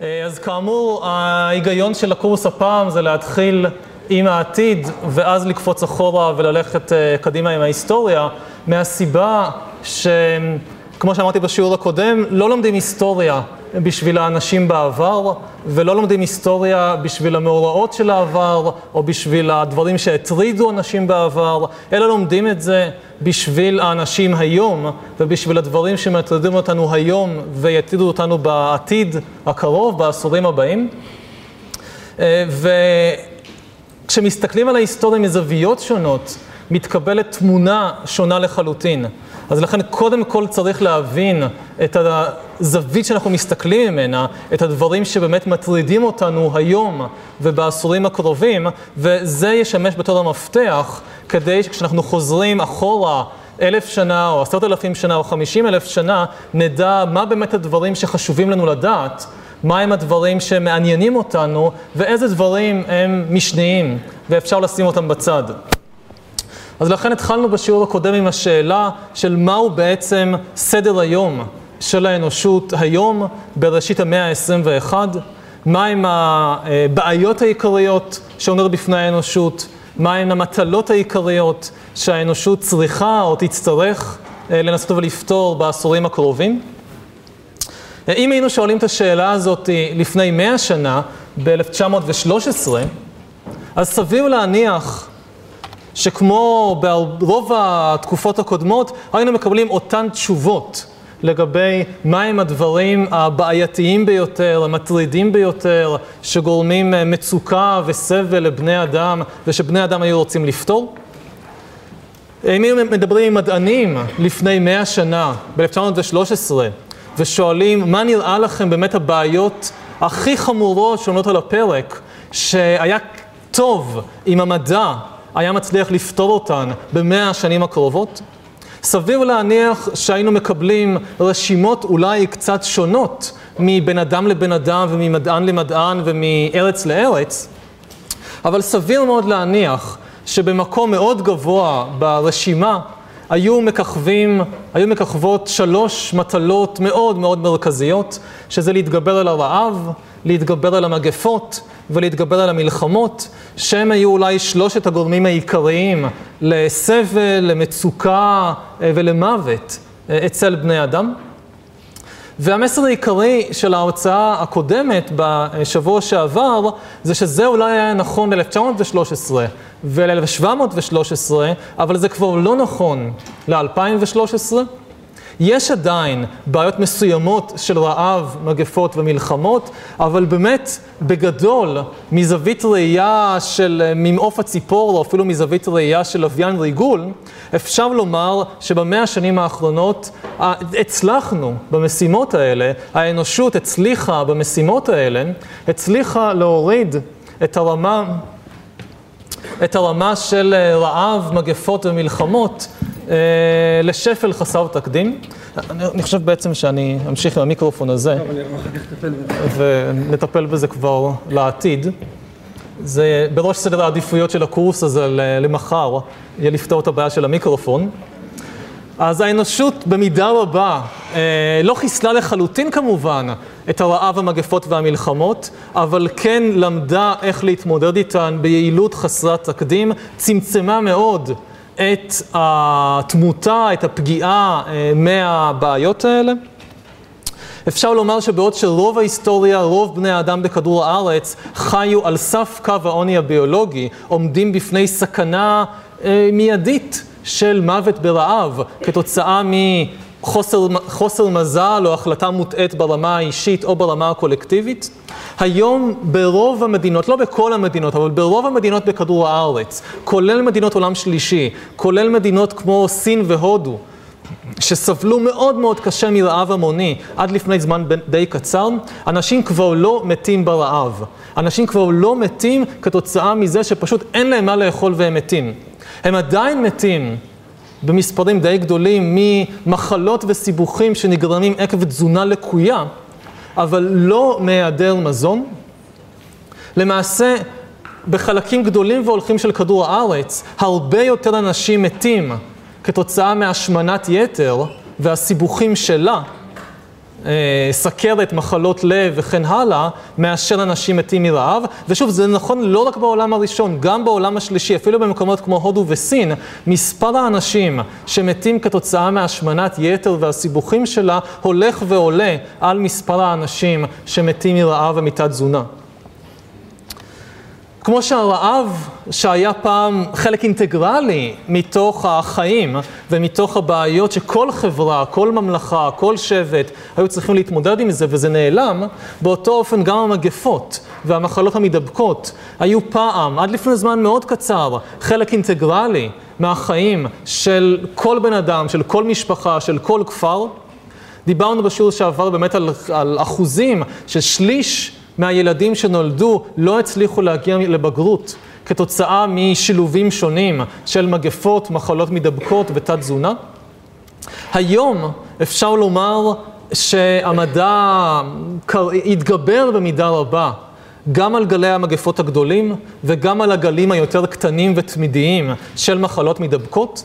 אז כאמור, ההיגיון של הקורס הפעם זה להתחיל עם העתיד ואז לקפוץ אחורה וללכת קדימה עם ההיסטוריה, מהסיבה שכמו שאמרתי בשיעור הקודם, לא לומדים היסטוריה בשביל האנשים בעבר, ולא לומדים היסטוריה בשביל המאורעות של העבר, או בשביל הדברים שהטרידו אנשים בעבר, אלא לומדים את זה בשביל האנשים היום, ובשביל הדברים שמטרידים אותנו היום, ויטרידו אותנו בעתיד הקרוב, בעשורים הבאים. וכשמסתכלים על ההיסטוריה מזוויות שונות, מתקבלת תמונה שונה לחלוטין. אז לכן קודם כל צריך להבין את הזווית שאנחנו מסתכלים ממנה, את הדברים שבאמת מטרידים אותנו היום ובעשורים הקרובים, וזה ישמש בתור המפתח כדי שכשאנחנו חוזרים אחורה 1,000 שנה או 10,000 שנה או 50,000 שנה, נדע מה באמת הדברים שחשובים לנו לדעת, מהם הדברים שמעניינים אותנו ואיזה דברים הם משניים ואפשר לשים אותם בצד. אז לכן התחלנו בשיעור הקודם עם השאלה של מהו בעצם סדר היום של האנושות היום בראשית המאה ה-21, מהם הבעיות העיקריות שעומדות בפני האנושות, מהם המטלות העיקריות שהאנושות צריכה או תצטרך לנסות ולפתור בעשורים הקרובים. אם היינו שואלים את השאלה הזאת לפני 100 שנה, ב-1913, אז סביר להניח שכמו ברוב התקופות הקודמות, היינו מקבלים אותן תשובות לגבי מהם הדברים הבעייתיים ביותר, המטרידים ביותר, שגורמים מצוקה וסבל לבני אדם, ושבני אדם היו רוצים לפתור. אם היינו מדברים עם מדענים לפני 100 שנה, ב-1913, ושואלים מה נראה לכם באמת הבעיות הכי חמורות שעומדות על הפרק, שהיה טוב עם המדע, היה מצליח לפתור אותן במאה השנים הקרובות. סביר להניח שהיינו מקבלים רשימות אולי קצת שונות מבין אדם לבין אדם וממדען למדען ומארץ לארץ, אבל סביר מאוד להניח שבמקום מאוד גבוה ברשימה היו מככבות 3 מטלות מאוד מאוד מרכזיות, שזה להתגבר על הרעב, להתגבר על המגפות ולהתגבר על המלחמות, שהם היו אולי 3 הגורמים העיקריים לסבל, למצוקה ולמוות אצל בני אדם. והמסר העיקרי של ההרצאה הקודמת בשבוע שעבר, זה שזה אולי היה נכון ל-1913 ול-1713, אבל זה כבר לא נכון ל-2013. יש עדיין בעיות מסוימות של רעב, מגפות ומלחמות, אבל באמת בגדול, מזווית ראייה של ממעוף הציפור, או אפילו מזווית ראייה של לוויין ריגול, אפשר לומר שב100 השנים האחרונות הצלחנו במשימות האלה, האנושות הצליחה במשימות האלה, הצליחה להוריד את הרמה של רעב, מגפות ומלחמות, לשפל חסר תקדים. אני חושב בעצם שאני אמשיך עם המיקרופון הזה ונטפל בזה כבר לעתיד. זה בראש סדר העדיפויות של הקורס הזה למחר, יהיה לפתור את הבעיה של המיקרופון. אז האנושות במידה רבה לא חיסלה לחלוטין כמובן את הרעב, המגפות והמלחמות, אבל כן למדה איך להתמודד איתן ביעילות חסרת תקדים, צמצמה מאוד את התמותה, את הפגיעה מהבעיות האלה. אפשר לומר שבעוד שרוב ההיסטוריה, רוב בני האדם בכדור הארץ חיו על סף קו העוני הביולוגי, עומדים בפני סכנה מיידית של מוות ברעב, כתוצאה מחוסר מזל או החלטה מוטעית ברמה האישית או ברמה הקולקטיבית. היום ברוב המדינות, לא בכל המדינות, אבל ברוב המדינות בכדור הארץ, כולל מדינות עולם שלישי, כולל מדינות כמו סין והודו, שסבלו מאוד מאוד קשה מרעב המוני עד לפני זמן די קצר, אנשים כבר לא מתים ברעב. אנשים כבר לא מתים כתוצאה מזה שפשוט אין להם מה לאכול והם מתים. הם עדיין מתים במספרים די גדולים ממחלות וסיבוכים שנגרמים עקב תזונה לקויה, אבל לא מהיעדר מזון. למעשה, בחלקים גדולים והולכים של כדור הארץ, הרבה יותר אנשים מתים כתוצאה מהשמנת יתר והסיבוכים שלה, סכרת, מחלות לב וכן הלאה, מאשר אנשים מתים מרעב. ושוב, זה נכון לא רק בעולם הראשון, גם בעולם השלישי, אפילו במקומות כמו הודו וסין, מספר האנשים שמתים כתוצאה מהשמנת יתר והסיבוכים שלה, הולך ועולה על מספר האנשים שמתים מרעב ומתת תזונה. כמו שהרעב שהיה פעם חלק אינטגרלי מתוך החיים ומתוך הבעיות שכל חברה, כל ממלכה, כל שבט היו צריכים להתמודד עם זה וזה נעלם, באותו אופן גם המגפות והמחלות המדבקות היו פעם, עד לפני זמן מאוד קצר, חלק אינטגרלי מהחיים של כל בן אדם, של כל משפחה, של כל כפר. דיברנו בשיעור שעבר באמת על אחוזים ששליש מהילדים שנולדו לא הצליחו להגיע לבגרות כתוצאה משילובים שונים של מגפות, מחלות מדבקות ותת תזונה. היום אפשר לומר שהמדע התגבר במידה רבה גם על גלי המגפות הגדולים וגם על הגלים היותר קטנים ותמידיים של מחלות מדבקות.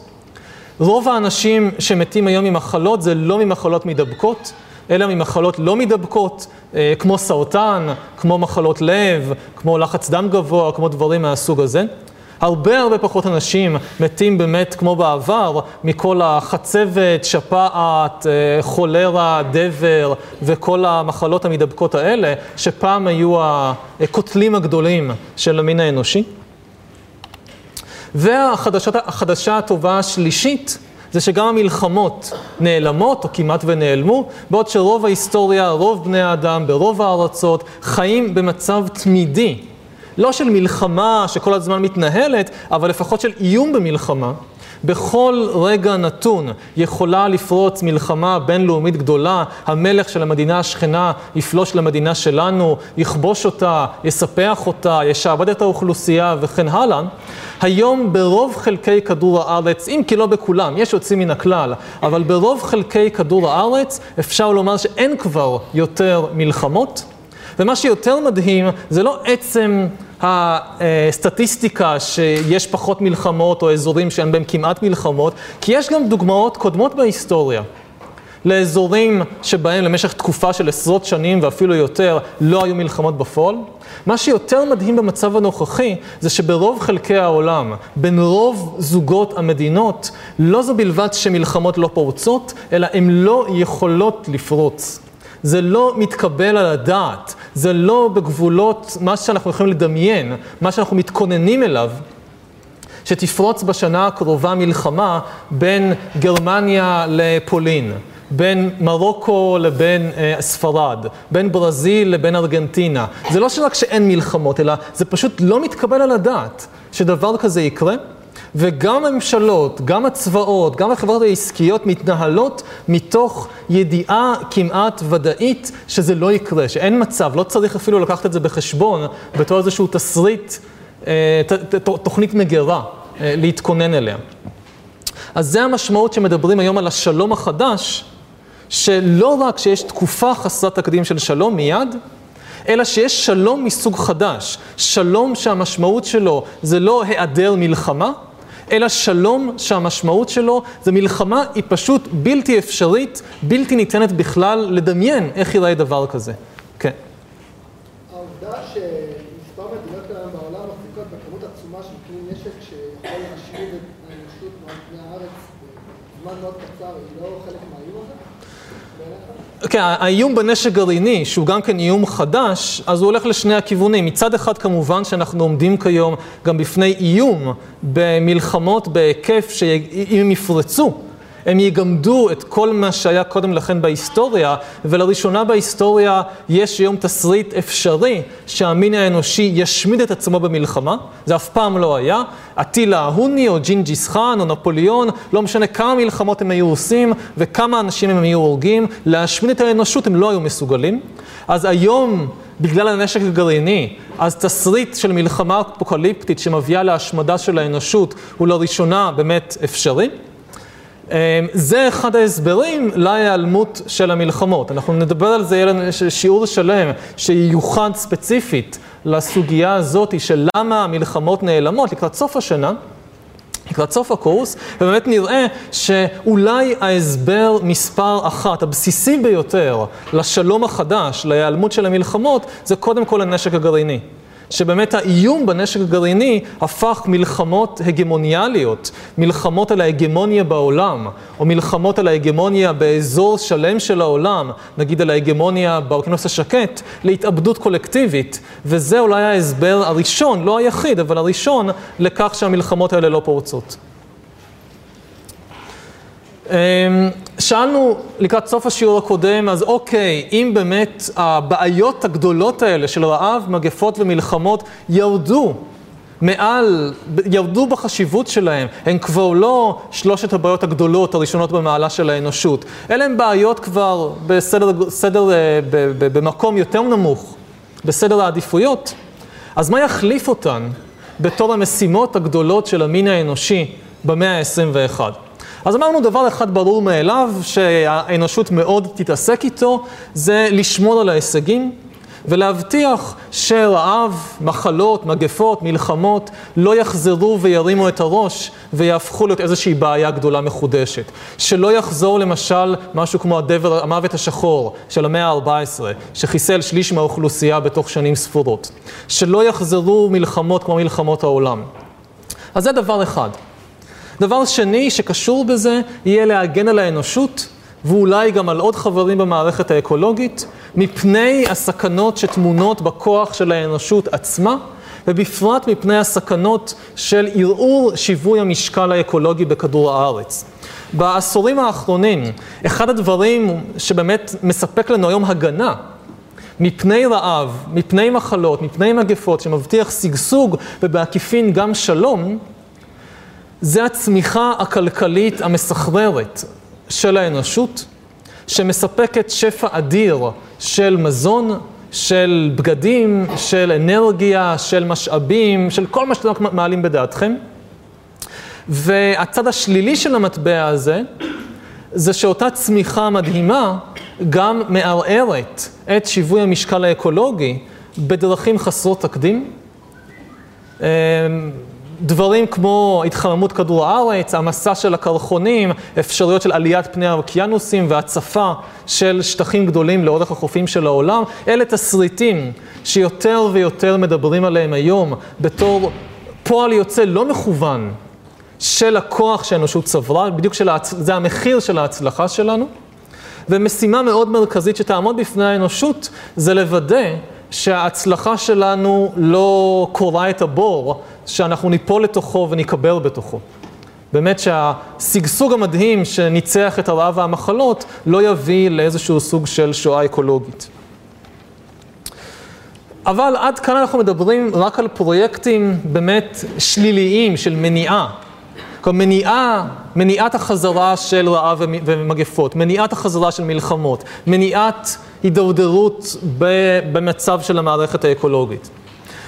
רוב האנשים שמתים היום ממחלות זה לא ממחלות מדבקות, אלא ממחלות לא מדבקות, כמו סרטן, כמו מחלות לב, כמו לחץ דם גבוה, כמו דברים מהסוג הזה. הרבה הרבה פחות אנשים מתים באמת כמו בעבר, מכל החצבת, שפעת, חולרה, דבר וכל המחלות המדבקות האלה, שפעם היו הכותלים הגדולים של המין האנושי. והחדשה הטובה השלישית, זה שגם המלחמות נעלמות או כמעט ונעלמו, בעוד שרוב ההיסטוריה, רוב בני האדם, ברוב הארצות, חיים במצב תמידי. לא של מלחמה שכל הזמן מתנהלת, אבל לפחות של איום במלחמה. בכל רגע נתון יכולה לפרוץ מלחמה בינלאומית גדולה, המלך של המדינה השכנה יפלוש למדינה שלנו, יכבוש אותה, יספח אותה, ישעבד את האוכלוסייה וכן הלאה. היום ברוב חלקי כדור הארץ, אם כי לא בכולם, יש יוצאים מן הכלל, אבל ברוב חלקי כדור הארץ אפשר לומר שאין כבר יותר מלחמות. ומה שיותר מדהים זה לא עצם הסטטיסטיקה שיש פחות מלחמות או אזורים שאין בהם כמעט מלחמות, כי יש גם דוגמאות קודמות בהיסטוריה לאזורים שבהם למשך תקופה של עשרות שנים ואפילו יותר לא היו מלחמות בפועל. מה שיותר מדהים במצב הנוכחי זה שברוב חלקי העולם, בין רוב זוגות המדינות, לא זו בלבד שמלחמות לא פורצות, אלא הן לא יכולות לפרוץ. זה לא מתקבל על הדעת, זה לא בגבולות מה שאנחנו יכולים לדמיין, מה שאנחנו מתכוננים אליו, שתפרוץ בשנה הקרובה מלחמה בין גרמניה לפולין, בין מרוקו לבין ספרד, בין ברזיל לבין ארגנטינה. זה לא שרק שאין מלחמות, אלא זה פשוט לא מתקבל על הדעת שדבר כזה יקרה. וגם הממשלות, גם הצבאות, גם החברות העסקיות מתנהלות מתוך ידיעה כמעט ודאית שזה לא יקרה, שאין מצב, לא צריך אפילו לקחת את זה בחשבון, בתור איזשהו תסריט, תוכנית מגירה להתכונן אליה. אז זה המשמעות שמדברים היום על השלום החדש, שלא רק שיש תקופה חסרת תקדים של שלום מיד, אלא שיש שלום מסוג חדש, שלום שהמשמעות שלו זה לא היעדר מלחמה, אלא שלום שהמשמעות שלו זה מלחמה היא פשוט בלתי אפשרית, בלתי ניתנת בכלל לדמיין איך יראה דבר כזה. כן. העובדה שמספר מדינות כאן בעולם מחזיקות בכמות עצומה של כלי נשק שיכול להשמיד את האנושות מהפני הארץ בזמן מאוד קצר, היא לא חלק מהאיום הזה? כן, האיום בנשק גרעיני, שהוא גם כן איום חדש, אז הוא הולך לשני הכיוונים. מצד אחד כמובן שאנחנו עומדים כיום גם בפני איום במלחמות בהיקף שאם הם יפרצו, הם יגמדו את כל מה שהיה קודם לכן בהיסטוריה, ולראשונה בהיסטוריה יש היום תסריט אפשרי שהמין האנושי ישמיד את עצמו במלחמה. זה אף פעם לא היה. אטילה ההוני או ג'ינג'יס חאן או נפוליאון, לא משנה כמה מלחמות הם היו עושים וכמה אנשים הם היו הורגים, להשמיד את האנושות הם לא היו מסוגלים. אז היום, בגלל הנשק הגרעיני, אז תסריט של מלחמה אפוקליפטית שמביאה להשמדה של האנושות הוא לראשונה באמת אפשרי. זה אחד ההסברים להיעלמות של המלחמות. אנחנו נדבר על זה, יהיה לנו שיעור שלם שיוחד ספציפית לסוגיה הזאת של למה המלחמות נעלמות לקראת סוף השנה, לקראת סוף הקורס, ובאמת נראה שאולי ההסבר מספר אחת, הבסיסי ביותר, לשלום החדש, להיעלמות של המלחמות, זה קודם כל הנשק הגרעיני. שבאמת האיום בנשק הגרעיני הפך מלחמות הגמוניאליות, מלחמות על ההגמוניה בעולם, או מלחמות על ההגמוניה באזור שלם של העולם, נגיד על ההגמוניה באוקיינוס השקט, להתאבדות קולקטיבית, וזה אולי ההסבר הראשון, לא היחיד, אבל הראשון, לכך שהמלחמות האלה לא פורצות. שאלנו לקראת סוף השיעור הקודם, אז אוקיי, אם באמת הבעיות הגדולות האלה של רעב, מגפות ומלחמות ירדו מעל, ירדו בחשיבות שלהם, הן כבר לא שלושת הבעיות הגדולות הראשונות במעלה של האנושות, אלה הן בעיות כבר במקום יותר נמוך, בסדר העדיפויות, אז מה יחליף אותן בתור המשימות הגדולות של המין האנושי במאה ה-21? אז אמרנו דבר אחד ברור מאליו, שהאנושות מאוד תתעסק איתו, זה לשמור על ההישגים ולהבטיח שרעב, מחלות, מגפות, מלחמות, לא יחזרו וירימו את הראש ויהפכו להיות איזושהי בעיה גדולה מחודשת. שלא יחזור למשל משהו כמו המוות השחור של המאה ה-14, שחיסל שליש מהאוכלוסייה בתוך שנים ספורות. שלא יחזרו מלחמות כמו מלחמות העולם. אז זה דבר אחד. דבר שני שקשור בזה יהיה להגן על האנושות, ואולי גם על עוד חברים במערכת האקולוגית, מפני הסכנות שטמונות בכוח של האנושות עצמה, ובפרט מפני הסכנות של ערעור שיווי המשקל האקולוגי בכדור הארץ. בעשורים האחרונים, אחד הדברים שבאמת מספק לנו היום הגנה, מפני רעב, מפני מחלות, מפני מגפות, שמבטיח סגסוג ובעקיפין גם שלום, זה הצמיחה הכלכלית המסחררת של האנושות, שמספקת שפע אדיר של מזון, של בגדים, של אנרגיה, של משאבים, של כל מה שאתם מעלים בדעתכם. והצד השלילי של המטבע הזה, זה שאותה צמיחה מדהימה גם מערערת את שיווי המשקל האקולוגי בדרכים חסרות תקדים. דברים כמו התחממות כדור הארץ, המסע של הקרחונים, אפשרויות של עליית פני האוקיינוסים והצפה של שטחים גדולים לאורך החופים של העולם, אלה תסריטים שיותר ויותר מדברים עליהם היום בתור פועל יוצא לא מכוון של הכוח שהאנושות צברה, בדיוק זה המחיר של ההצלחה שלנו, ומשימה מאוד מרכזית שתעמוד בפני האנושות זה לוודא שההצלחה שלנו לא קורא את הבור, שאנחנו ניפול לתוכו וניקבר בתוכו. באמת שהסגסוג המדהים שניצח את הרעב והמחלות לא יביא לאיזשהו סוג של שואה אקולוגית. אבל עד כאן אנחנו מדברים רק על פרויקטים באמת שליליים של מניעה. מניעת החזרה של רעב ומגפות, מניעת החזרה של מלחמות, מניעת הידרדרות במצב של המערכת האקולוגית.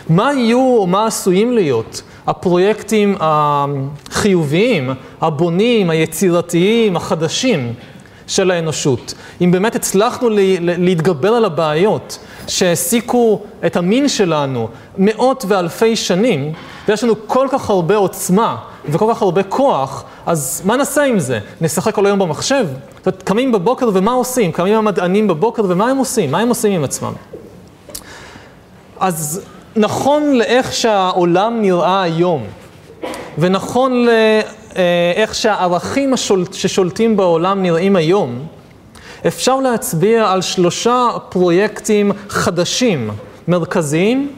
מה יהיו או מה עשויים להיות הפרויקטים החיוביים, הבונים, היצירתיים, החדשים של האנושות? אם באמת הצלחנו להתגבר על הבעיות שהעסיקו את המין שלנו מאות ואלפי שנים, ויש לנו כל כך הרבה עוצמה וכל כך הרבה כוח, אז מה נעשה עם זה? נשחק כל היום במחשב? זאת אומרת, קמים בבוקר ומה עושים? קמים המדענים בבוקר ומה הם עושים? מה הם עושים עם עצמם? אז נכון לאיך שהעולם נראה היום, ונכון לאיך שהערכים ששולטים בעולם נראים היום, אפשר להצביע על שלושה פרויקטים חדשים, מרכזיים,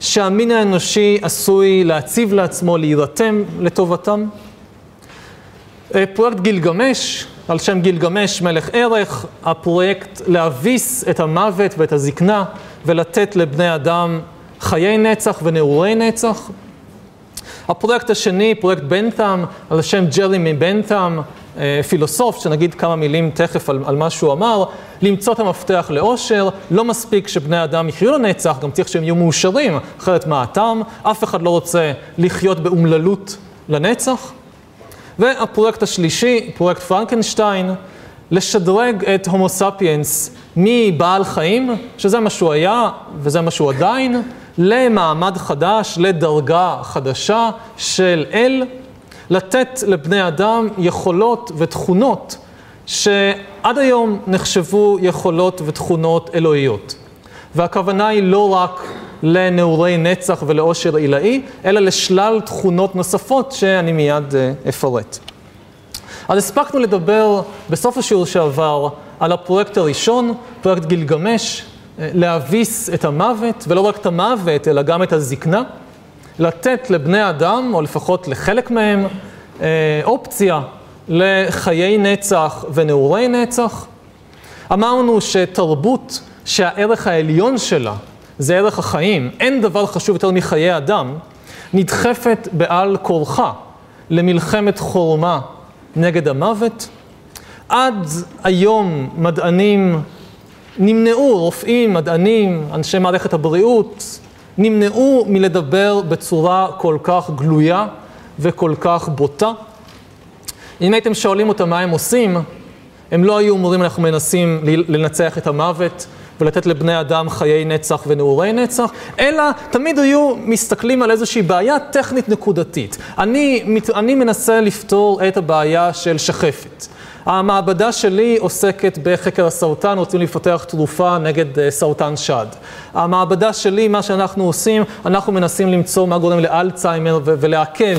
שהמין האנושי עשוי להציב לעצמו, להירתם לטובתם. פרויקט גילגמש, על שם גילגמש מלך ערך, הפרויקט להביס את המוות ואת הזקנה ולתת לבני אדם חיי נצח ונעורי נצח. הפרויקט השני, פרויקט בנת'אם, על שם ג'רמי בנת'אם, פילוסוף, שנגיד כמה מילים תכף על מה שהוא אמר, למצוא את המפתח לאושר, לא מספיק שבני אדם יחיו לנצח, גם צריך שהם יהיו מאושרים, אחרת מה הטעם, אף אחד לא רוצה לחיות באומללות לנצח. והפרויקט השלישי, פרויקט פרנקנשטיין, לשדרג את הומו ספיאנס מבעל חיים, שזה מה שהוא היה וזה מה שהוא עדיין, למעמד חדש, לדרגה חדשה של אל, לתת לבני אדם יכולות ותכונות שעד היום נחשבו יכולות ותכונות אלוהיות. והכוונה היא לא רק לנעורי נצח ולאושר עילאי, אלא לשלל תכונות נוספות שאני מיד אפרט. אז הספקנו לדבר בסוף השיעור שעבר על הפרויקט הראשון, פרויקט גילגמש, להביס את המוות, ולא רק את המוות, אלא גם את הזקנה, לתת לבני אדם, או לפחות לחלק מהם, אופציה לחיי נצח ונעורי נצח. אמרנו שתרבות שהערך העליון שלה זה ערך החיים, אין דבר חשוב יותר מחיי אדם, נדחפת בעל כורחה למלחמת חורמה נגד המוות. עד היום מדענים נמנעו, רופאים, מדענים, אנשי מערכת הבריאות, נמנעו מלדבר בצורה כל כך גלויה וכל כך בוטה. אם הייתם שואלים אותם מה הם עושים, הם לא היו אומרים אנחנו מנסים לנצח את המוות ולתת לבני אדם חיי נצח ונעורי נצח, אלא תמיד היו מסתכלים על איזושהי בעיה טכנית נקודתית. אני מנסה לפתור את הבעיה של שחפת. המעבדה שלי עוסקת בחקר הסרטן, רוצים לפתח תרופה נגד סרטן שד. המעבדה שלי, מה שאנחנו עושים, אנחנו מנסים למצוא מה גורם לאלצהיימר ולעכב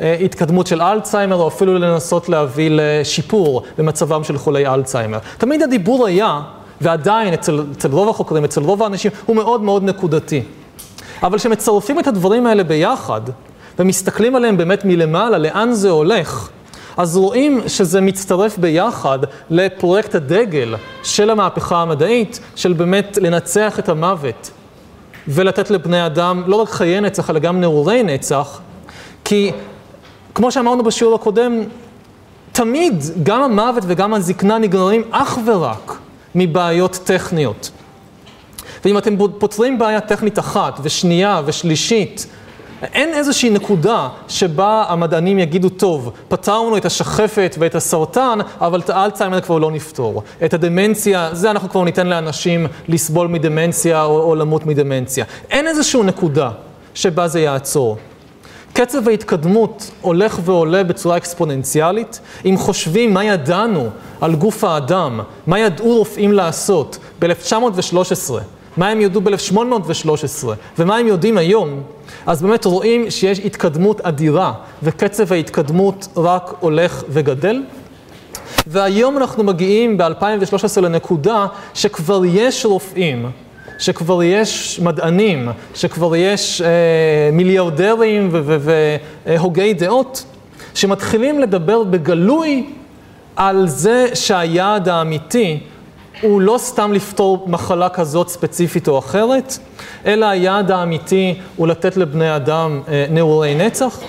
התקדמות של אלצהיימר, או אפילו לנסות להביא לשיפור במצבם של חולי אלצהיימר. תמיד הדיבור היה, ועדיין אצל רוב החוקרים, אצל רוב האנשים, הוא מאוד מאוד נקודתי. אבל כשמצרפים את הדברים האלה ביחד, ומסתכלים עליהם באמת מלמעלה, לאן זה הולך, אז רואים שזה מצטרף ביחד לפרויקט הדגל של המהפכה המדעית, של באמת לנצח את המוות, ולתת לבני אדם לא רק חיי נצח, אלא גם נעורי נצח, כי כמו שאמרנו בשיעור הקודם, תמיד גם המוות וגם הזקנה נגררים אך ורק מבעיות טכניות. ואם אתם פותרים בעיה טכנית אחת ושנייה ושלישית, אין איזושהי נקודה שבה המדענים יגידו, טוב, פתרנו את השחפת ואת הסרטן, אבל את האלצהיימר כבר לא נפתור. את הדמנציה, זה אנחנו כבר ניתן לאנשים לסבול מדמנציה או למות מדמנציה. אין איזושהי נקודה שבה זה יעצור. קצב ההתקדמות הולך ועולה בצורה אקספוננציאלית. אם חושבים מה ידענו על גוף האדם, מה ידעו רופאים לעשות ב-1913, מה הם ידעו ב-1813 ומה הם יודעים היום, אז באמת רואים שיש התקדמות אדירה וקצב ההתקדמות רק הולך וגדל. והיום אנחנו מגיעים ב-2013 לנקודה שכבר יש רופאים, שכבר יש מדענים, שכבר יש מיליארדרים והוגי דעות, שמתחילים לדבר בגלוי על זה שהיעד האמיתי הוא לא סתם לפתור מחלה כזאת ספציפית או אחרת, אלא היעד האמיתי הוא לתת לבני אדם נעורי נצח.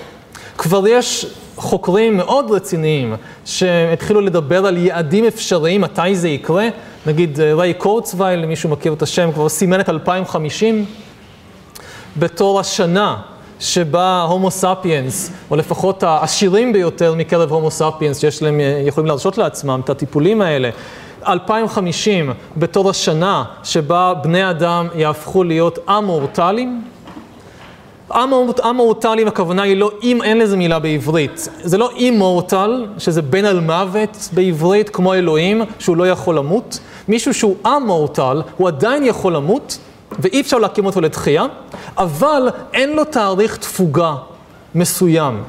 כבר יש חוקרים מאוד רציניים שהתחילו לדבר על יעדים אפשריים, מתי זה יקרה. נגיד ריי קורצווייל, מישהו מכיר את השם, כבר סימן את 2050, בתור השנה שבה הומו סאפיינס, או לפחות העשירים ביותר מקרב הומו סאפיינס, שיש להם, יכולים להרשות לעצמם את הטיפולים האלה, 2050 בתור השנה שבה בני אדם יהפכו להיות אמורטליים. אמורטליים, הכוונה היא לא אם, אין לזה מילה בעברית. זה לא אימורטל, שזה בן על מוות בעברית, כמו אלוהים, שהוא לא יכול למות. מישהו שהוא אמורטל, הוא עדיין יכול למות, ואי אפשר להקים אותו לתחייה, אבל אין לו תאריך תפוגה מסוים.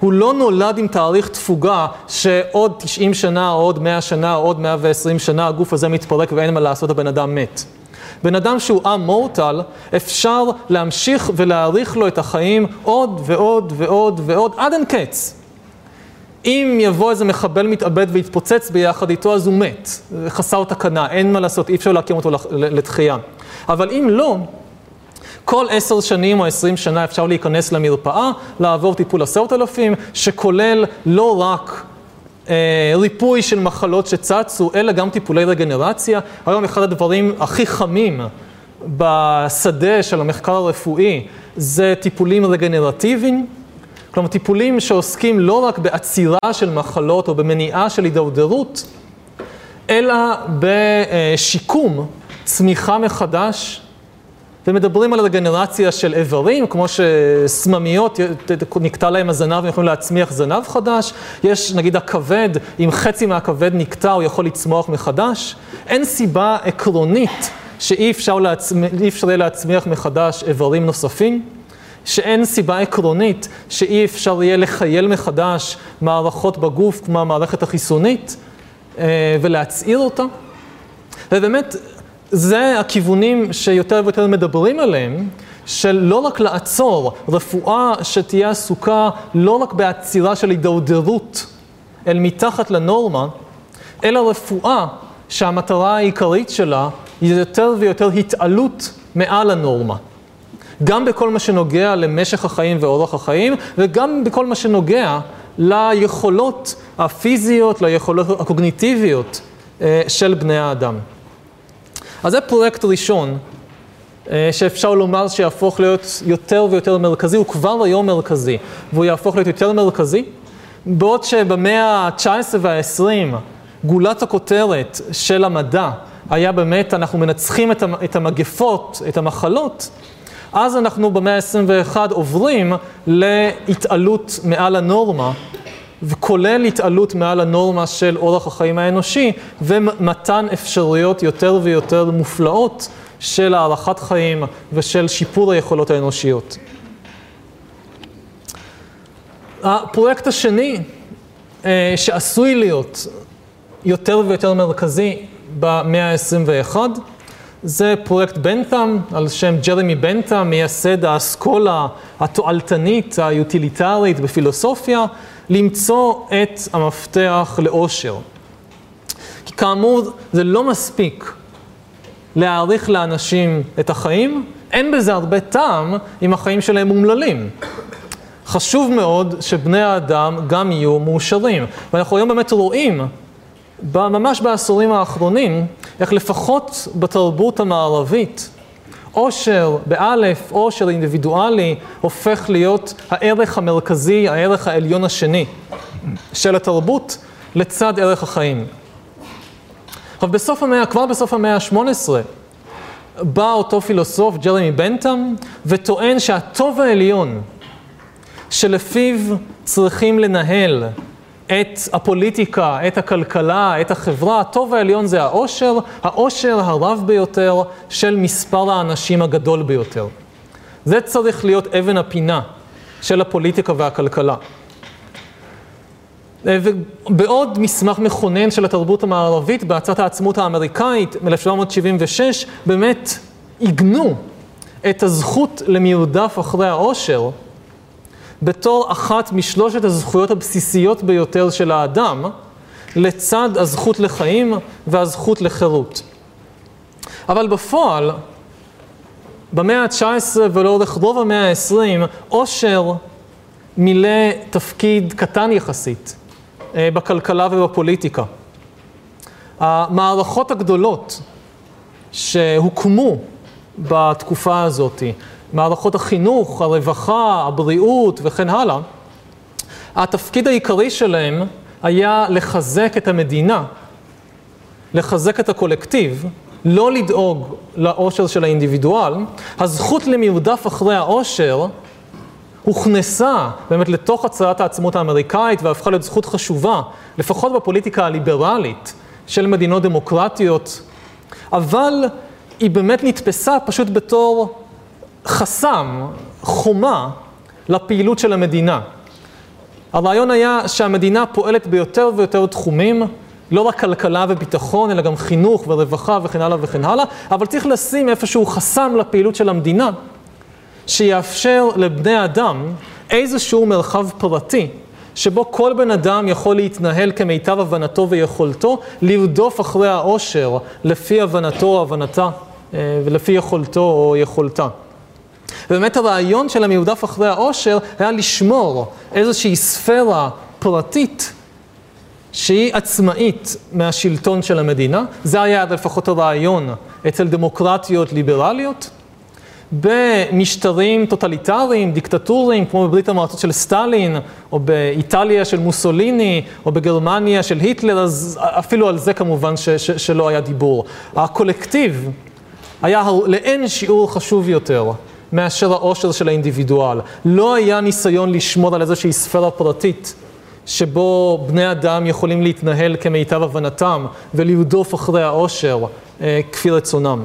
הוא לא נולד עם תאריך תפוגה שעוד 90 שנה, או עוד 100 שנה, או עוד 120 שנה, הגוף הזה מתפרק ואין מה לעשות, הבן אדם מת. בן אדם שהוא אמורטל, אפשר להמשיך ולהאריך לו את החיים עוד ועוד ועוד ועוד, עד אין קץ. אם יבוא איזה מחבל מתאבד ויתפוצץ ביחד איתו, אז הוא מת. חסר תקנה, אין מה לעשות, אי אפשר להקים אותו לתחייה. אבל אם לא, כל 10 שנים או 20 שנה אפשר להיכנס למרפאה, לעבור טיפול 10,000, שכולל לא רק ריפוי של מחלות שצצו, אלא גם טיפולי רגנרציה. היום אחד הדברים הכי חמים בשדה של המחקר הרפואי זה טיפולים רגנרטיביים. כלומר, טיפולים שעוסקים לא רק בעצירה של מחלות או במניעה של הידרדרות, אלא בשיקום, צמיחה מחדש, ומדברים על רגנרציה של איברים, כמו שסממיות, נקטע להם הזנב, הם יכולים להצמיח זנב חדש. יש, נגיד, הכבד, אם חצי מהכבד נקטע, הוא יכול לצמוח מחדש. אין סיבה עקרונית שאי אפשר להצמיח מחדש איברים נוספים. שאין סיבה עקרונית שאי אפשר יהיה לחייל מחדש מערכות בגוף, כמו המערכת החיסונית, ולהצעיר אותה. ובאמת, זה הכיוונים שיותר ויותר מדברים עליהם, של לא רק לעצור רפואה שתהיה עסוקה לא רק בעצירה של הידרדרות אל מתחת לנורמה, אלא רפואה שהמטרה העיקרית שלה היא יותר ויותר התעלות מעל הנורמה. גם בכל מה שנוגע למשך החיים ואורך החיים, וגם בכל מה שנוגע ליכולות הפיזיות, ליכולות הקוגניטיביות של בני האדם. אז זה פרויקט ראשון שאפשר לומר שיהפוך להיות יותר ויותר מרכזי, הוא כבר היום מרכזי, והוא יהפוך להיות יותר מרכזי, בעוד שבמאה ה-19 וה-20 גולת הכותרת של המדע היה באמת, אנחנו מנצחים את המגפות, את המחלות, אז אנחנו במאה ה-21 עוברים להתעלות מעל הנורמה, וכולל התעלות מעל הנורמה של אורח החיים האנושי, ומתן אפשרויות יותר ויותר מופלאות של הארכת חיים ושל שיפור היכולות האנושיות. הפרויקט השני שעשוי להיות יותר ויותר מרכזי במאה ה-21, זה פרויקט בנת'ם, על שם ג'רמי בנת'ם, מייסד האסכולה התועלתנית, היוטיליטרית בפילוסופיה, למצוא את המפתח לאושר. כי כאמור, זה לא מספיק להאריך לאנשים את החיים, אין בזה הרבה טעם אם החיים שלהם מומללים. חשוב מאוד שבני האדם גם יהיו מאושרים. ואנחנו היום באמת רואים, ממש בעשורים האחרונים, איך לפחות בתרבות המערבית, אושר באלף, אושר אינדיבידואלי, הופך להיות הערך המרכזי, הערך העליון השני של התרבות לצד ערך החיים. עכשיו, כבר בסוף המאה ה-18, בא אותו פילוסוף, ג'רמי בנת'ם, וטוען שהטוב העליון שלפיו צריכים לנהל את הפוליטיקה, את הכלכלה, את החברה, הטוב העליון זה האושר, האושר הרב ביותר של מספר האנשים הגדול ביותר. זה צריך להיות אבן הפינה של הפוליטיקה והכלכלה. ובעוד מסמך מכונן של התרבות המערבית, בהצעת העצמות האמריקאית מ-1776, באמת עיגנו את הזכות למרדף אחרי האושר, בתור אחת משלושת הזכויות הבסיסיות ביותר של האדם, לצד הזכות לחיים והזכות לחירות. אבל בפועל, במאה ה-19 ולאורך רוב המאה ה-20, אושר מילא תפקיד קטן יחסית בכלכלה ובפוליטיקה. המערכות הגדולות שהוקמו בתקופה הזאת, מערכות החינוך, הרווחה, הבריאות וכן הלאה, התפקיד העיקרי שלהם היה לחזק את המדינה, לחזק את הקולקטיב, לא לדאוג לאושר של האינדיבידואל. הזכות למרדף אחרי האושר הוכנסה באמת לתוך הצעת העצמות האמריקאית והפכה להיות זכות חשובה, לפחות בפוליטיקה הליברלית של מדינות דמוקרטיות, אבל היא באמת נתפסה פשוט בתור חסם, חומה, לפעילות של המדינה. הרעיון היה שהמדינה פועלת ביותר ויותר תחומים, לא רק כלכלה וביטחון, אלא גם חינוך ורווחה וכן הלאה וכן הלאה, אבל צריך לשים איפשהו חסם לפעילות של המדינה, שיאפשר לבני אדם איזשהו מרחב פרטי, שבו כל בן אדם יכול להתנהל כמיטב הבנתו ויכולתו, לרדוף אחרי האושר, לפי הבנתו או הבנתה, ולפי יכולתו או יכולתה. ובאמת הרעיון של המרדף אחרי האושר היה לשמור איזושהי ספירה פרטית שהיא עצמאית מהשלטון של המדינה. זה היה לפחות הרעיון אצל דמוקרטיות ליברליות. במשטרים טוטליטריים, דיקטטוריים, כמו בברית המועצות של סטלין, או באיטליה של מוסוליני, או בגרמניה של היטלר, אז אפילו על זה כמובן שלא היה דיבור. הקולקטיב, היה לאין שיעור חשוב יותר מאשר העושר של האינדיבידואל. לא היה ניסיון לשמור על איזושהי ספירה פרטית, שבו בני אדם יכולים להתנהל כמיטב הבנתם ולהודוף אחרי העושר כפי רצונם.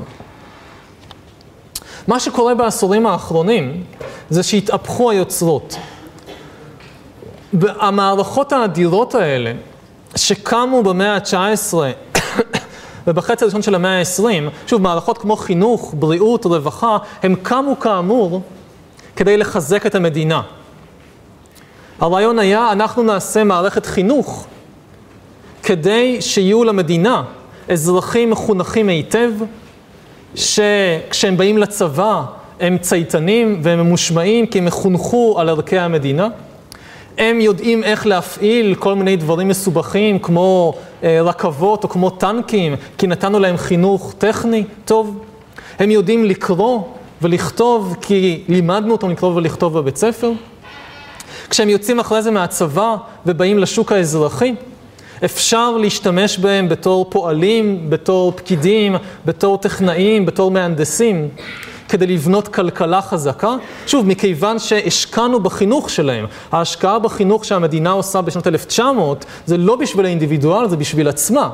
מה שקורה בעשורים האחרונים זה שהתהפכו היוצרות. המערכות האדירות האלה שקמו במאה ה-19 ובחצי הראשון של המאה ה-20, שוב, מערכות כמו חינוך, בריאות, רווחה, הם קמו כאמור כדי לחזק את המדינה. הרעיון היה, אנחנו נעשה מערכת חינוך כדי שיהיו למדינה אזרחים מחונכים היטב, שכשהם באים לצבא הם צייתנים והם ממושמעים כי הם מחונכו על ערכי המדינה. הם יודעים איך להפעיל כל מיני דברים מסובכים כמו רכבות או כמו טנקים, כי נתנו להם חינוך טכני טוב. הם יודעים לקרוא ולכתוב כי לימדנו אותם לקרוא ולכתוב בבית ספר. כשהם יוצאים אחרי זה מהצבא ובאים לשוק האזרחי, אפשר להשתמש בהם בתור פועלים, בתור פקידים, בתור טכנאים, בתור מהנדסים, כדי לבנות כלכלה חזקה. שוב, מכיוון שהשקענו בחינוך שלהם, ההשקעה בחינוך שהמדינה עושה בשנות 1900, זה לא בשביל האינדיבידואל, זה בשביל עצמה.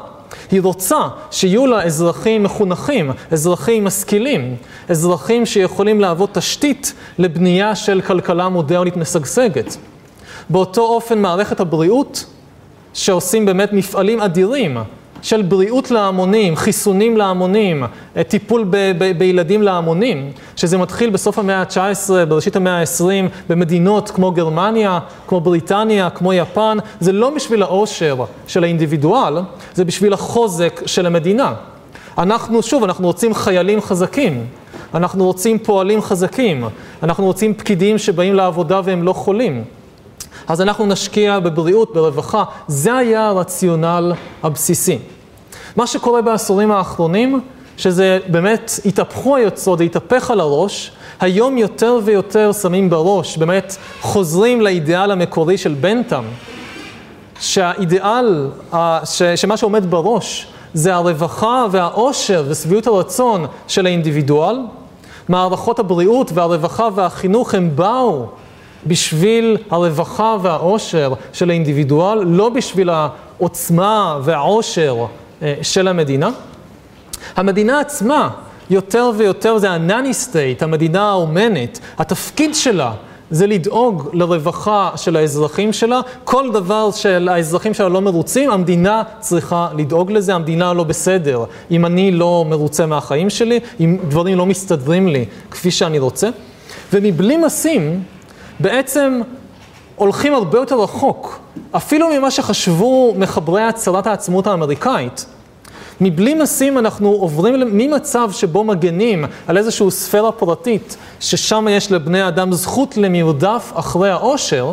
היא רוצה שיהיו לה אזרחים מחונכים, אזרחים משכילים, אזרחים שיכולים להוות תשתית לבנייה של כלכלה מודרנית משגשגת. באותו אופן מערכת הבריאות, שעושים באמת מפעלים אדירים של בריאות להמונים, חיסונים להמונים, טיפול בילדים להמונים, שזה מתחיל בסוף המאה ה-19, בראשית המאה ה-20, במדינות כמו גרמניה, כמו בריטניה, כמו יפן. זה לא בשביל העושר של האינדיבידואל, זה בשביל החוזק של המדינה. אנחנו רוצים חיילים חזקים, אנחנו רוצים פועלים חזקים, אנחנו רוצים פקידים שבאים לעבודה והם לא חולים. אז אנחנו נשקיע בבריאות, ברווחה. זה היה הרציונל הבסיסי. מה שקורה בעשורים האחרונים, שזה באמת התהפכו היוצרות, התהפך על הראש, היום יותר ויותר שמים בראש, באמת חוזרים לאידיאל המקורי של בנת'ם, שהאידיאל, שמה שעומד בראש, זה הרווחה והאושר ושביעות הרצון של האינדיבידואל. מערכות הבריאות והרווחה והחינוך הם באו בשביל הרווחה והאושר של האינדיבידואל, לא בשביל העוצמה והאושר של המדינה. המדינה עצמה, יותר ויותר, זה הנני-סטייט, המדינה האומנת. התפקיד שלה זה לדאוג לרווחה של האזרחים שלה. כל דבר של האזרחים שלה לא מרוצים, המדינה צריכה לדאוג לזה. המדינה לא בסדר. אם אני לא מרוצה מהחיים שלי, אם דברים לא מסתדרים לי כפי שאני רוצה. ומבלי מסים, בעצם הולכים הרבה יותר רחוק, אפילו ממה שחשבו מחברי הצהרת העצמאות האמריקאית. מבלי משים אנחנו עוברים ממצב שבו מגנים על איזושהי ספירה פרטית, ששם יש לבני אדם זכות למיודף אחרי העושר,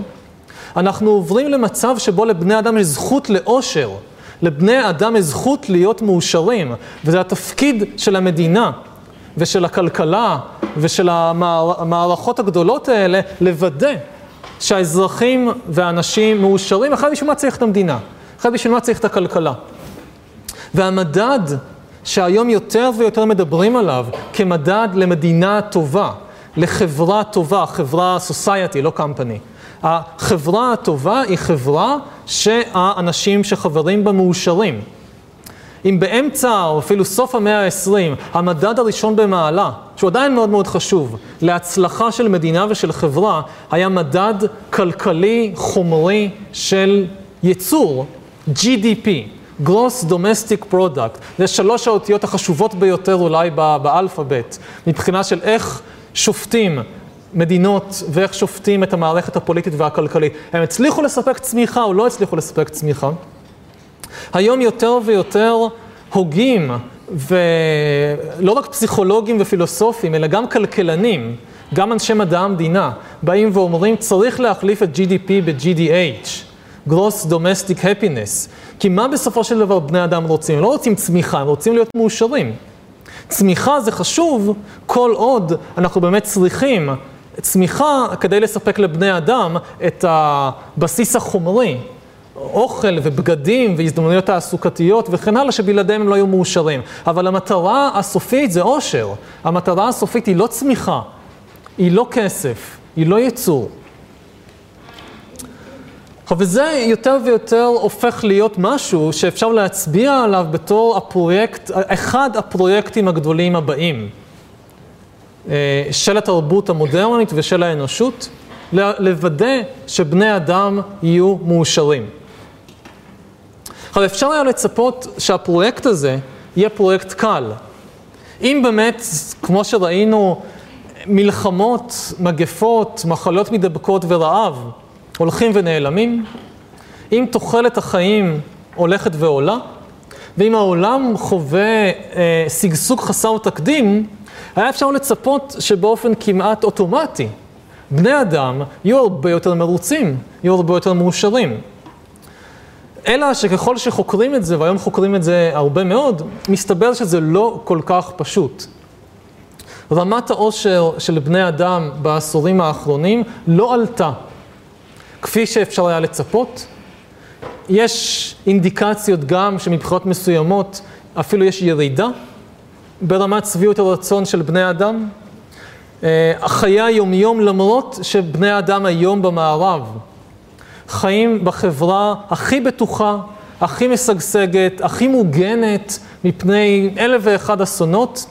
אנחנו עוברים למצב שבו לבני אדם יש זכות לעושר, לבני אדם יש זכות להיות מאושרים, וזה התפקיד של המדינה. ושל הכלכלה ושל המערכות הגדולות האלה, לוודא שהאזרחים והאנשים מאושרים. אחרי בשביל מה צריך את המדינה? אחרי בשביל מה צריך את הכלכלה? והמדד שהיום יותר ויותר מדברים עליו כמדד למדינה טובה, לחברה טובה, חברה סוסייטי, לא קמפני. החברה הטובה היא חברה שהאנשים שחברים בה מאושרים. אם באמצע או אפילו סוף המאה ה-20, המדד הראשון במעלה, שהוא עדיין מאוד מאוד חשוב, להצלחה של מדינה ושל חברה, היה מדד כלכלי חומרי של ייצור, GDP, Gross Domestic Product. זה שלוש האותיות החשובות ביותר אולי באלפבית, מבחינה של איך שופטים מדינות ואיך שופטים את המערכת הפוליטית והכלכלית. הם הצליחו לספק צמיחה או לא הצליחו לספק צמיחה. היום יותר ויותר הוגים, ולא רק פסיכולוגים ופילוסופים, אלא גם כלכלנים, גם אנשי מדע המדינה, באים ואומרים, צריך להחליף את GDP ב-GDH, Gross Domestic Happiness. כי מה בסופו של דבר בני אדם רוצים? הם לא רוצים צמיחה, הם רוצים להיות מאושרים. צמיחה זה חשוב, כל עוד אנחנו באמת צריכים צמיחה כדי לספק לבני אדם את הבסיס החומרי, אוכל ובגדים והזדמנויות תעסוקתיות וכן הלאה, שבלעדיהם הם לא היו מאושרים. אבל המטרה הסופית זה עושר. המטרה הסופית היא לא צמיחה, היא לא כסף, היא לא ייצור. וזה יותר ויותר הופך להיות משהו שאפשר להצביע עליו בתור הפרויקט, אחד הפרויקטים הגדולים הבאים של התרבות המודרנית ושל האנושות, לוודא שבני אדם יהיו מאושרים. אבל אפשר היה לצפות שהפרויקט הזה יהיה פרויקט קל. אם באמת, כמו שראינו, מלחמות, מגפות, מחלות מדבקות ורעב, הולכים ונעלמים, אם תוחלת החיים הולכת ועולה, ואם העולם חווה סגסוג חסר תקדים, היה אפשר לצפות שבאופן כמעט אוטומטי, בני אדם יהיו הרבה יותר מרוצים, יהיו הרבה יותר מאושרים. אלא שככל שחוקרים את זה, והיום חוקרים את זה הרבה מאוד, מסתבר שזה לא כל כך פשוט. רמת העושר של בני אדם בעשורים האחרונים לא עלתה, כפי שאפשר היה לצפות. יש אינדיקציות גם שמבחינות מסוימות אפילו יש ירידה ברמת שביעות הרצון של בני אדם. חיי היומיום, למרות שבני האדם היום במערב חיים בחברה הכי בטוחה, הכי משגשגת, הכי מוגנת מפני 1,001 אסונות,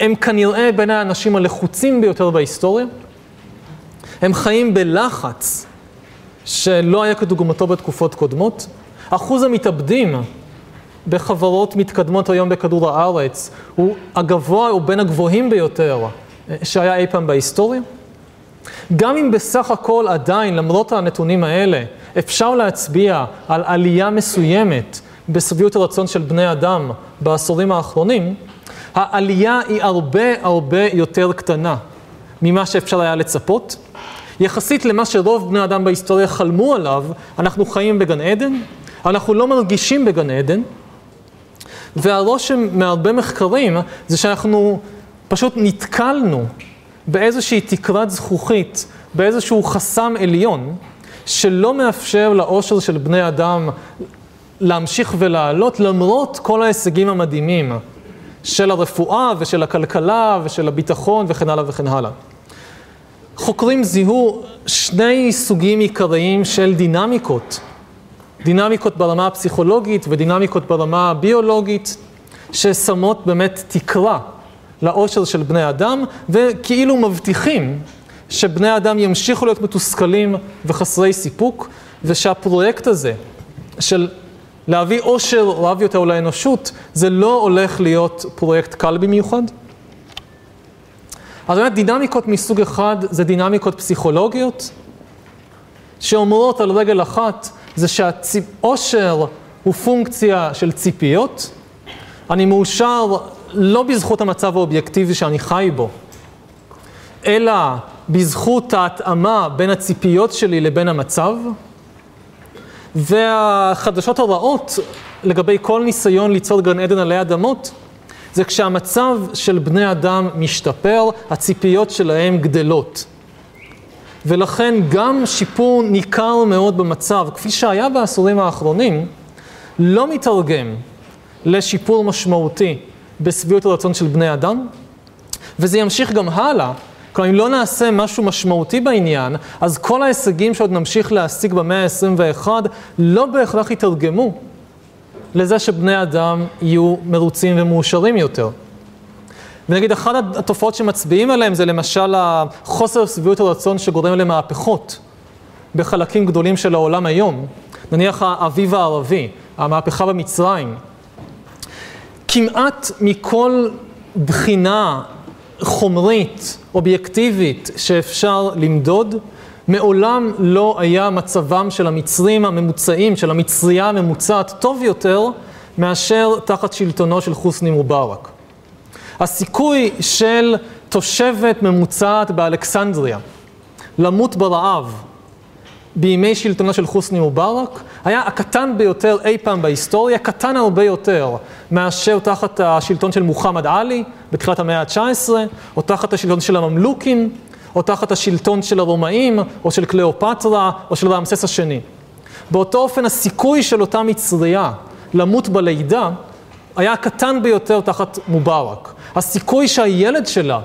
הם כנראה בין האנשים הלחוצים ביותר בהיסטוריה. הם חיים בלחץ שלא היה כדוגמתו בתקופות קודמות. אחוז המתאבדים בחברות מתקדמות היום בכדור הארץ הוא הגבוה, הוא בין הגבוהים ביותר שהיה אי פעם בהיסטוריה. גם אם בסך הכל עדיין, למרות הנתונים האלה, אפשר להצביע על עלייה מסוימת בשביעות הרצון של בני אדם בעשורים האחרונים, העלייה היא הרבה הרבה יותר קטנה ממה שאפשר היה לצפות. יחסית למה שרוב בני אדם בהיסטוריה חלמו עליו, אנחנו חיים בגן עדן, אנחנו לא מרגישים בגן עדן, והרושם מהרבה מחקרים זה שאנחנו פשוט נתקלנו באיזושהי תקרת זכוכית, באיזשהו חסם עליון, שלא מאפשר לאושר של בני אדם להמשיך ולעלות, למרות כל ההישגים המדהימים של הרפואה ושל הכלכלה ושל הביטחון וכן הלאה וכן הלאה. חוקרים זיהו שני סוגים עיקריים של דינמיקות, דינמיקות ברמה הפסיכולוגית ודינמיקות ברמה הביולוגית, ששמות באמת תקרה לאושר של בני אדם, וכאילו מבטיחים שבני אדם ימשיכו להיות מתוסכלים וחסרי סיפוק, ושהפרויקט הזה של להביא אושר רב יותר לאנושות, זה לא הולך להיות פרויקט קל במיוחד. אז באמת דינמיקות מסוג אחד זה דינמיקות פסיכולוגיות, שאומרות על רגל אחת זה שהאושר הוא פונקציה של ציפיות. אני מאושר לא בזכות המצב האובייקטיבי שאני חי בו, אלא בזכות ההתאמה בין הציפיות שלי לבין המצב. והחדשות הרעות לגבי כל ניסיון ליצור גן עדן עלי אדמות, זה כשהמצב של בני אדם משתפר, הציפיות שלהם גדלות. ולכן גם שיפור ניכר מאוד במצב, כפי שהיה בעשורים האחרונים, לא מתרגם לשיפור משמעותי בשביעות הרצון של בני אדם, וזה ימשיך גם הלאה. כלומר, אם לא נעשה משהו משמעותי בעניין, אז כל ההישגים שעוד נמשיך להשיג במאה ה-21 לא בהכרח יתרגמו לזה שבני אדם יהיו מרוצים ומאושרים יותר. ונגיד, אחת התופעות שמצביעים עליהם זה למשל החוסר שביעות הרצון שגורם למהפכות בחלקים גדולים של העולם היום. נניח האביב הערבי, המהפכה במצרים. כמעט מכל בחינה חומרית, אובייקטיבית, שאפשר למדוד, מעולם לא היה מצבם של המצרים הממוצעים, של המצרייה הממוצעת, טוב יותר מאשר תחת שלטונו של חוסני מובארק. הסיכוי של תושבת ממוצעת באלכסנדריה למות ברעב בימי שלטונו של חוסני מובארק היה הקטן ביותר אי פעם בהיסטוריה, קטן הרבה יותר מאשר תחת השלטון של מוחמד עלי בתחילת המאה ה-19, או תחת השלטון של הממלוקים, או תחת השלטון של הרומאים, או של קליאופטרה, או של רמסס השני. באותו אופן הסיכוי של אותה מצריה למות בלידה היה הקטן ביותר תחת מובארק. הסיכוי שהילד שלה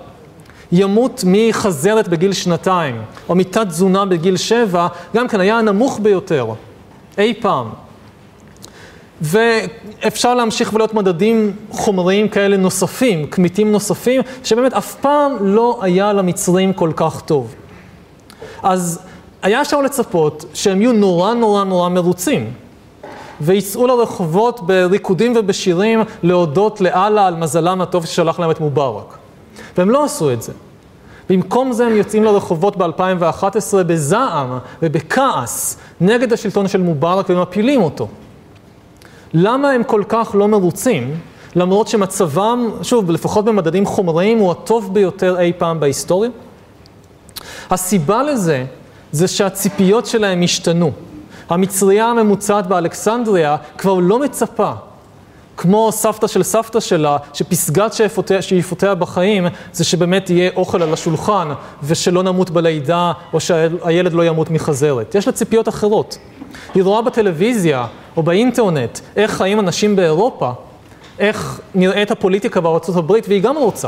ימות מחזרת בגיל 2 או מתת תזונה בגיל 7 גם כן היה הנמוך ביותר אי פעם. ואפשר להמשיך ולהיות מדדים חומריים כאלה נוספים, כמיתים נוספים, שבאמת אף פעם לא היה למצרים כל כך טוב. אז היה אפשר לצפות שהם יהיו נורא נורא נורא מרוצים, ויצאו לרחובות בריקודים ובשירים להודות לאללה על מזלם הטוב ששלח להם את מובארק. והם לא עשו את זה. במקום זה הם יוצאים לרחובות ב-2011 בזעם ובכעס נגד השלטון של מובארק ומפילים אותו. למה הם כל כך לא מרוצים, למרות שמצבם, שוב, לפחות במדדים חומריים, הוא הטוב ביותר אי פעם בהיסטוריה? הסיבה לזה זה שהציפיות שלהם השתנו. המצריה הממוצעת באלכסנדריה כבר לא מצפה, כמו סבתא של סבתא שלה, שפסגת שאיפותיה בחיים זה שבאמת יהיה אוכל על השולחן ושלא נמות בלידה או שהילד לא ימות מחזרת. יש לה ציפיות אחרות. היא רואה בטלוויזיה או באינטרנט איך חיים אנשים באירופה, איך נראית הפוליטיקה בארצות הברית, והיא גם רוצה.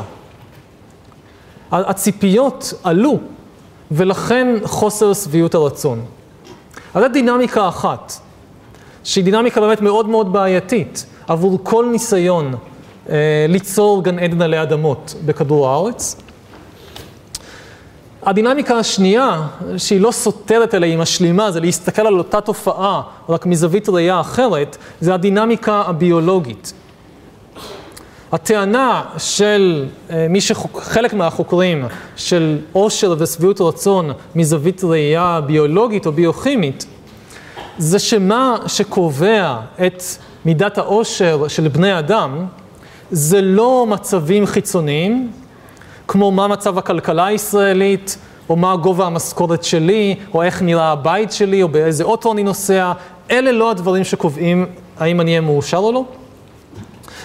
הציפיות עלו, ולכן חוסר סביעות הרצון. אז זו דינמיקה אחת, שהיא דינמיקה באמת מאוד מאוד בעייתית, עבור כל ניסיון ליצור גן עדן עלי אדמות בכדור הארץ. הדינמיקה השנייה, שהיא לא סותרת אלא היא משלימה, זה להסתכל על אותה תופעה רק מזווית ראייה אחרת, זה הדינמיקה הביולוגית. הטענה של חלק מהחוקרים של עושר ושביעות רצון מזווית ראייה ביולוגית או ביוכימית, זה שמה שקובע את מידת העושר של בני אדם, זה לא מצבים חיצוניים, כמו מה מצב הכלכלה הישראלית, או מה גובה המשכורת שלי, או איך נראה הבית שלי, או באיזה אוטו אני נוסע. אלה לא הדברים שקובעים האם אני אהיה מאושר או לא.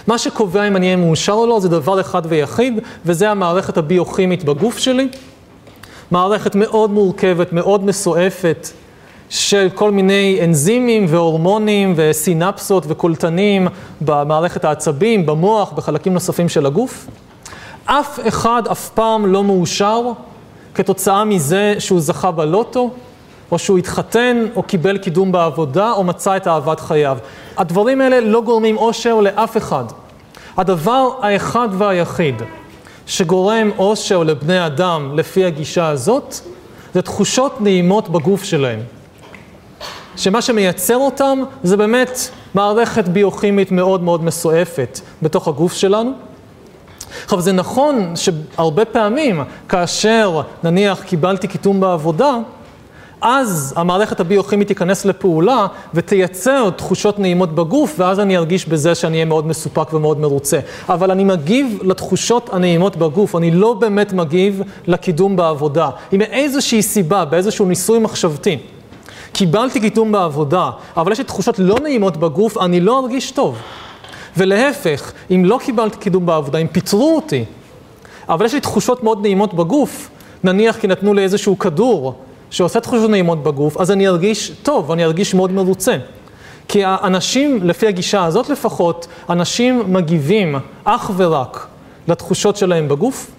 מה שקובע אם אני אהיה מאושר או לא זה דבר אחד ויחיד, וזה המערכת הביוכימית בגוף שלי. מערכת מאוד מורכבת, מאוד מסועפת, של כל מיני אנזימים והורמונים וסינפסות וקולטנים במערכת העצבים, במוח, בחלקים נוספים של הגוף. אף אחד אף פעם לא מאושר כתוצאה מזה שהוא זכה בלוטו, או שהוא התחתן, או קיבל קידום בעבודה, או מצא את אהבת חייו. הדברים האלה לא גורמים אושר לאף אחד. הדבר האחד והיחיד שגורם אושר לבני אדם לפי הגישה הזאת, זה תחושות נעימות בגוף שלהם. שמה שמייצר אותם זה באמת מערכת ביוכימית מאוד מאוד מסועפת בתוך הגוף שלנו. עכשיו, זה נכון שהרבה פעמים, כאשר נניח קיבלתי קידום בעבודה, אז המערכת הביוכימית תיכנס לפעולה ותייצר תחושות נעימות בגוף, ואז אני ארגיש בזה שאני אהיה מאוד מסופק ומאוד מרוצה. אבל אני מגיב לתחושות הנעימות בגוף, אני לא באמת מגיב לקידום בעבודה. אם איזושהי סיבה, באיזשהו ניסוי מחשבתי, קיבלתי קידום בעבודה, אבל יש לי תחושות לא נעימות בגוף, אני לא ארגיש טוב. ולהפך, אם לא קיבלתי קידום בעבודה, אם פיטרו אותי, אבל יש לי תחושות מאוד נעימות בגוף, נניח כי נתנו לי איזשהו כדור שעושה תחושות נעימות בגוף, אז אני ארגיש טוב, אני ארגיש מאוד מרוצה. כי האנשים, לפי הגישה הזאת לפחות, אנשים מגיבים אך ורק לתחושות שלהם בגוף,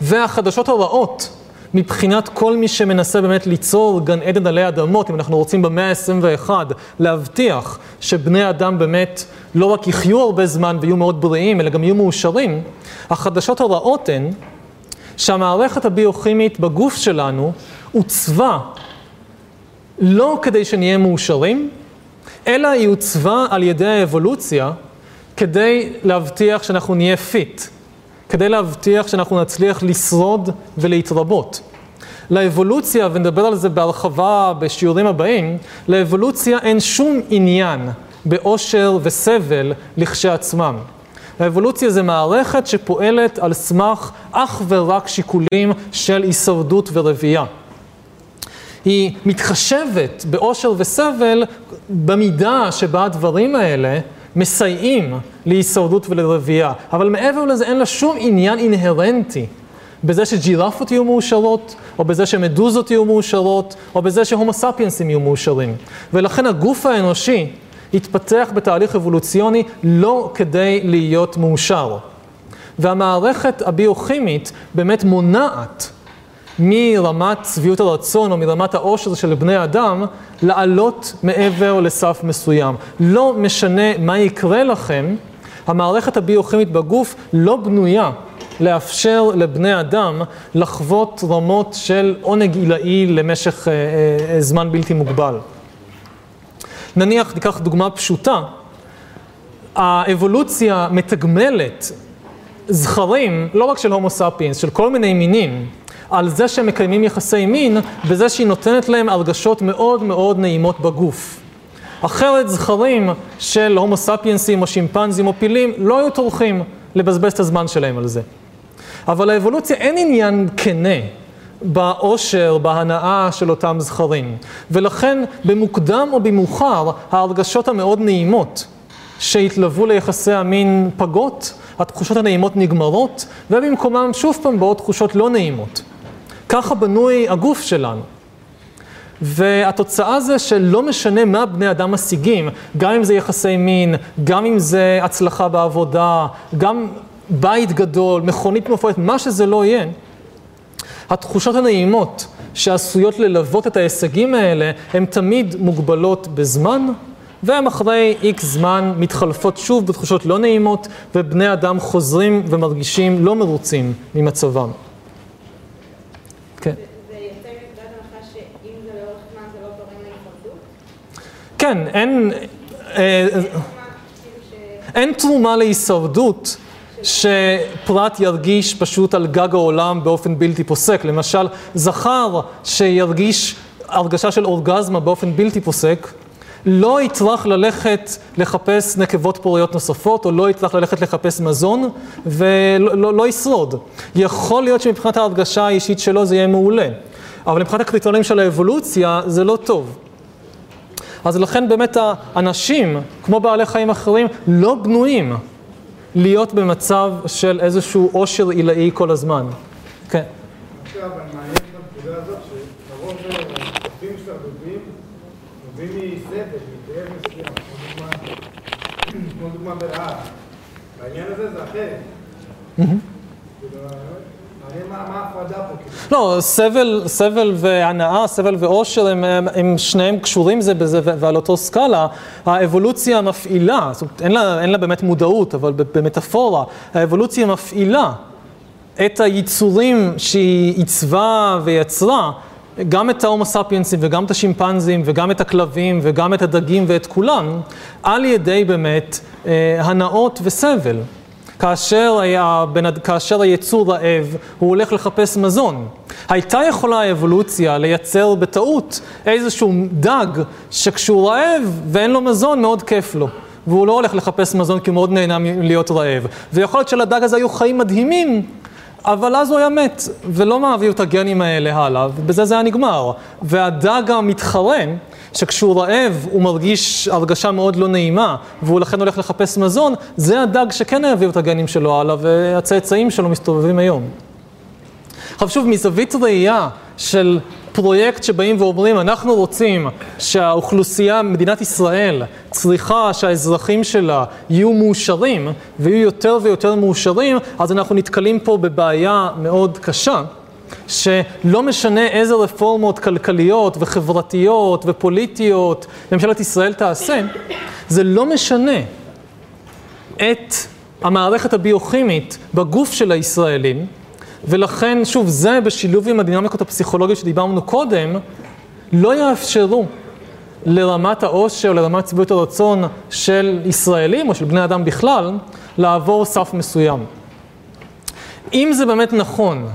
והחדשות הרעות, מבחינת כל מי שמנסה באמת ליצור גן עדן עלי אדמות, אם אנחנו רוצים במאה ה-21 להבטיח שבני אדם באמת לא רק יחיו הרבה זמן ויהיו מאוד בריאים, אלא גם יהיו מאושרים, החדשות הרעות הן שהמערכת הביוכימית בגוף שלנו עוצבה לא כדי שנהיה מאושרים, אלא היא עוצבה על ידי האבולוציה כדי להבטיח שאנחנו נהיה פיט. כדי להבטיח שאנחנו נצליח לשרוד ולהתרבות. לאבולוציה, ונדבר על זה בהרחבה בשיעורים הבאים, לאבולוציה אין שום עניין באושר וסבל לכשעצמם. האבולוציה זה מערכת שפועלת על סמך אך ורק שיקולים של הישרדות ורבייה. היא מתחשבת באושר וסבל במידה שבה הדברים האלה מסייעים להישרדות ולרבייה, אבל מעבר לזה אין לה שום עניין אינהרנטי בזה שג'ירפות יהיו מאושרות, או בזה שמדוזות יהיו מאושרות, או בזה שהומו סאפיינסים יהיו מאושרים. ולכן הגוף האנושי התפתח בתהליך אבולוציוני לא כדי להיות מאושר. והמערכת הביוכימית באמת מונעת מרמת צביעות הרצון או מרמת העושר של בני אדם לעלות מעבר לסף מסוים. לא משנה מה יקרה לכם, המערכת הביוכימית בגוף לא בנויה לאפשר לבני אדם לחוות רמות של עונג עילאי למשך זמן בלתי מוגבל. נניח, ניקח דוגמה פשוטה, האבולוציה מתגמלת זכרים, לא רק של הומו סאפיינס, של כל מיני מינים, על זה שהם מקיימים יחסי מין, בזה שהיא נותנת להם הרגשות מאוד מאוד נעימות בגוף. אחרת זכרים של הומו סאפיינסים או שימפנזים או פילים לא היו טורחים לבזבז את הזמן שלהם על זה. אבל האבולוציה אין עניין כנה באושר, בהנאה של אותם זכרים. ולכן במוקדם או במאוחר ההרגשות המאוד נעימות שהתלוו ליחסי המין פגות, התחושות הנעימות נגמרות, ובמקומם שוב פעם באות תחושות לא נעימות. ככה בנוי הגוף שלנו. והתוצאה זה שלא משנה מה בני אדם משיגים, גם אם זה יחסי מין, גם אם זה הצלחה בעבודה, גם בית גדול, מכונית מופלת, מה שזה לא יהיה, התחושות הנעימות שעשויות ללוות את ההישגים האלה, הן תמיד מוגבלות בזמן, והם אחרי איקס זמן מתחלפות שוב בתחושות לא נעימות, ובני אדם חוזרים ומרגישים לא מרוצים ממצבם. כן. זה יוצא מנקודת הנחה שאם זה לאורך זמן זה לא גורם להתפרדות? כן, אין תרומה להישרדות שפרט ירגיש פשוט על גג העולם באופן בלתי פוסק. למשל, זכר שירגיש הרגשה של אורגזמה באופן בלתי פוסק, לא יצטרך ללכת לחפש נקבות פוריות נוספות, או לא יצטרך ללכת לחפש מזון, ולא ישרוד. יכול להיות שמבחינת ההרגשה האישית שלו זה יהיה מעולה, אבל מבחינת הקריטריונים של האבולוציה זה לא טוב. אז לכן באמת האנשים, כמו בעלי חיים אחרים, לא בנויים להיות במצב של איזשהו עושר עילאי כל הזמן. כן. עכשיו, אני מעניין את הפקודה הזאת, שברוב עובדים שאתה דובים, מסבל, מתאר מסוים, כמו דוגמה ברעב. בעניין הזה זה אחר. הרי מה ההפרדה פה? לא, סבל והנאה, סבל ואושר, הם שניהם קשורים זה בזה ועל אותו סקאלה. האבולוציה מפעילה, זאת אומרת, אין לה באמת מודעות, אבל במטאפורה, האבולוציה מפעילה את היצורים שהיא עיצבה ויצרה, גם את ההומו סאפיינסים וגם את השימפנזים וגם את הכלבים וגם את הדגים ואת כולם, על ידי באמת הנאות וסבל. כאשר היצור רעב, הוא הולך לחפש מזון. הייתה יכולה האבולוציה לייצר בטעות איזשהו דג שכשהוא רעב ואין לו מזון מאוד כיף לו. והוא לא הולך לחפש מזון כי הוא מאוד נהנה להיות רעב. ויכול להיות שלדג הזה היו חיים מדהימים, אבל אז הוא היה מת, ולא מעביר את הגנים האלה הלאה, ובזה זה היה נגמר. והדג המתחרה, שכשהוא רעב הוא מרגיש הרגשה מאוד לא נעימה, והוא לכן הולך לחפש מזון, זה הדג שכן העביר את הגנים שלו הלאה, והצאצאים שלו מסתובבים היום. עכשיו שוב, מזווית ראייה של פרויקט שבאים ואומרים, אנחנו רוצים שהאוכלוסייה, מדינת ישראל, צריכה שהאזרחים שלה יהיו מאושרים, ויהיו יותר ויותר מאושרים, אז אנחנו נתקלים פה בבעיה מאוד קשה, שלא משנה איזה רפורמות כלכליות וחברתיות ופוליטיות ממשלת ישראל תעשה, זה לא משנה את המערכת הביוכימית בגוף של הישראלים, ולכן, שוב, זה בשילוב עם הדינמיקות הפסיכולוגיות שדיברנו קודם, לא יאפשרו לרמת העושר, לרמת צביעות הרצון של ישראלים או של בני אדם בכלל, לעבור סף מסוים. אם זה באמת נכון,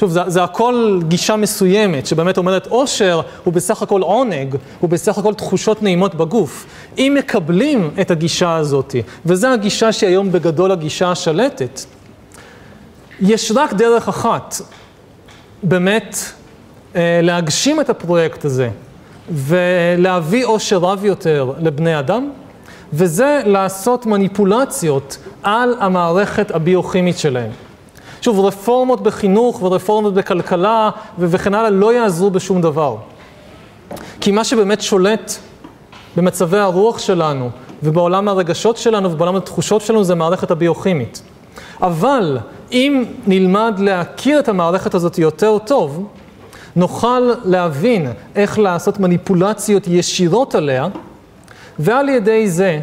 שוב, זה הכל גישה מסוימת שבאמת אומרת עושר הוא בסך הכל עונג, הוא בסך הכל תחושות נעימות בגוף. אם מקבלים את הגישה הזאת, וזו הגישה שהיא היום בגדול הגישה השלטת, יש רק דרך אחת באמת להגשים את הפרויקט הזה ולהביא עושר רב יותר לבני אדם, וזה לעשות מניפולציות על המערכת הביוכימית שלהם. שוב, רפורמות בחינוך ורפורמות בכלכלה וכן הלאה לא יעזרו בשום דבר. כי מה שבאמת שולט במצבי הרוח שלנו ובעולם הרגשות שלנו ובעולם התחושות שלנו זה מערכת הביוכימית. אבל אם נלמד להכיר את המערכת הזאת יותר טוב, נוכל להבין איך לעשות מניפולציות ישירות עליה, ועל ידי זה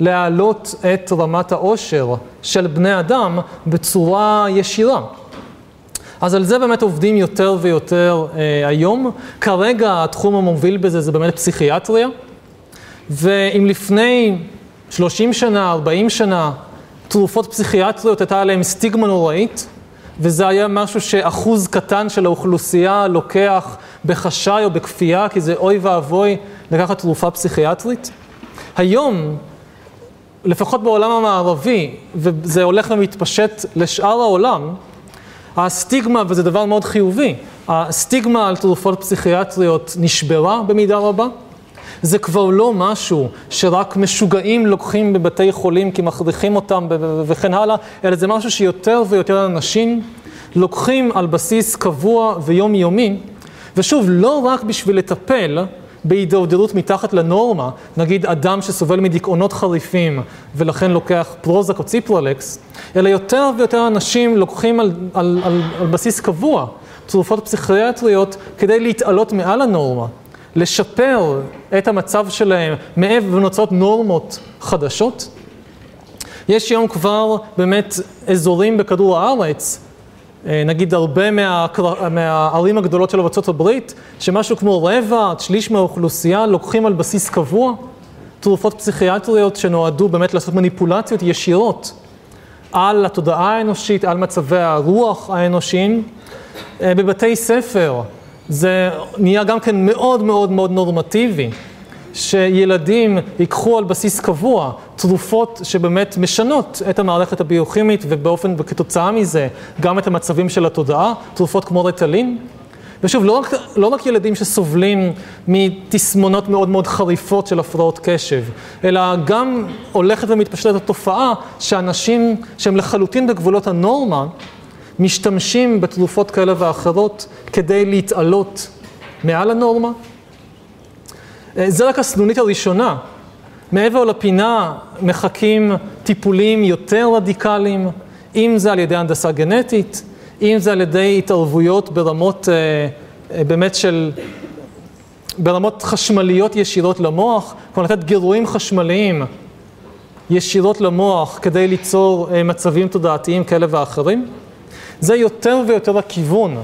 להעלות את רמת העושר של בני אדם בצורה ישירה. אז על זה באמת עובדים יותר ויותר היום. כרגע התחום המוביל בזה זה באמת פסיכיאטריה, ואם לפני 30 שנה, 40 שנה, תרופות פסיכיאטריות הייתה עליהן סטיגמה נוראית, וזה היה משהו שאחוז קטן של האוכלוסייה לוקח בחשאי או בכפייה, כי זה אוי ואבוי לקחת תרופה פסיכיאטרית. היום, לפחות בעולם המערבי, וזה הולך ומתפשט לשאר העולם, הסטיגמה, וזה דבר מאוד חיובי, הסטיגמה על תרופות פסיכיאטריות נשברה במידה רבה. זה כבר לא משהו שרק משוגעים לוקחים בבתי חולים כי מכריחים אותם וכן הלאה, אלא זה משהו שיותר ויותר אנשים לוקחים על בסיס קבוע ויומיומי, ושוב, לא רק בשביל לטפל בהידרדרות מתחת לנורמה, נגיד אדם שסובל מדיכאונות חריפים ולכן לוקח פרוזק או ציפרלקס, אלא יותר ויותר אנשים לוקחים על בסיס קבוע תרופות פסיכיאטריות כדי להתעלות מעל הנורמה, לשפר את המצב שלהם מעבר ונוצרות נורמות חדשות. יש היום כבר באמת אזורים בכדור הארץ, נגיד הרבה מהערים הגדולות של ארצות הברית, שמשהו כמו רבע, שליש מהאוכלוסייה לוקחים על בסיס קבוע תרופות פסיכיאטריות שנועדו באמת לעשות מניפולציות ישירות על התודעה האנושית, על מצבי הרוח האנושיים. בבתי ספר זה נהיה גם כן מאוד מאוד מאוד נורמטיבי, שילדים ייקחו על בסיס קבוע תרופות שבאמת משנות את המערכת הביוכימית וכתוצאה מזה גם את המצבים של התודעה, תרופות כמו ריטלין. ושוב, לא רק ילדים שסובלים מתסמונות מאוד מאוד חריפות של הפרעות קשב, אלא גם הולכת ומתפשטת התופעה שאנשים שהם לחלוטין בגבולות הנורמה, משתמשים בתרופות כאלה ואחרות כדי להתעלות מעל הנורמה. זה רק הסנונית הראשונה. מעבר לפינה מחכים טיפולים יותר רדיקליים, אם זה על ידי הנדסה גנטית, אם זה על ידי התערבויות ברמות באמת של ברמות חשמליות ישירות למוח, כמו לתת גירויים חשמליים ישירות למוח כדי ליצור מצבים תודעתיים כאלה ואחרים. זה יותר ויותר הכיוון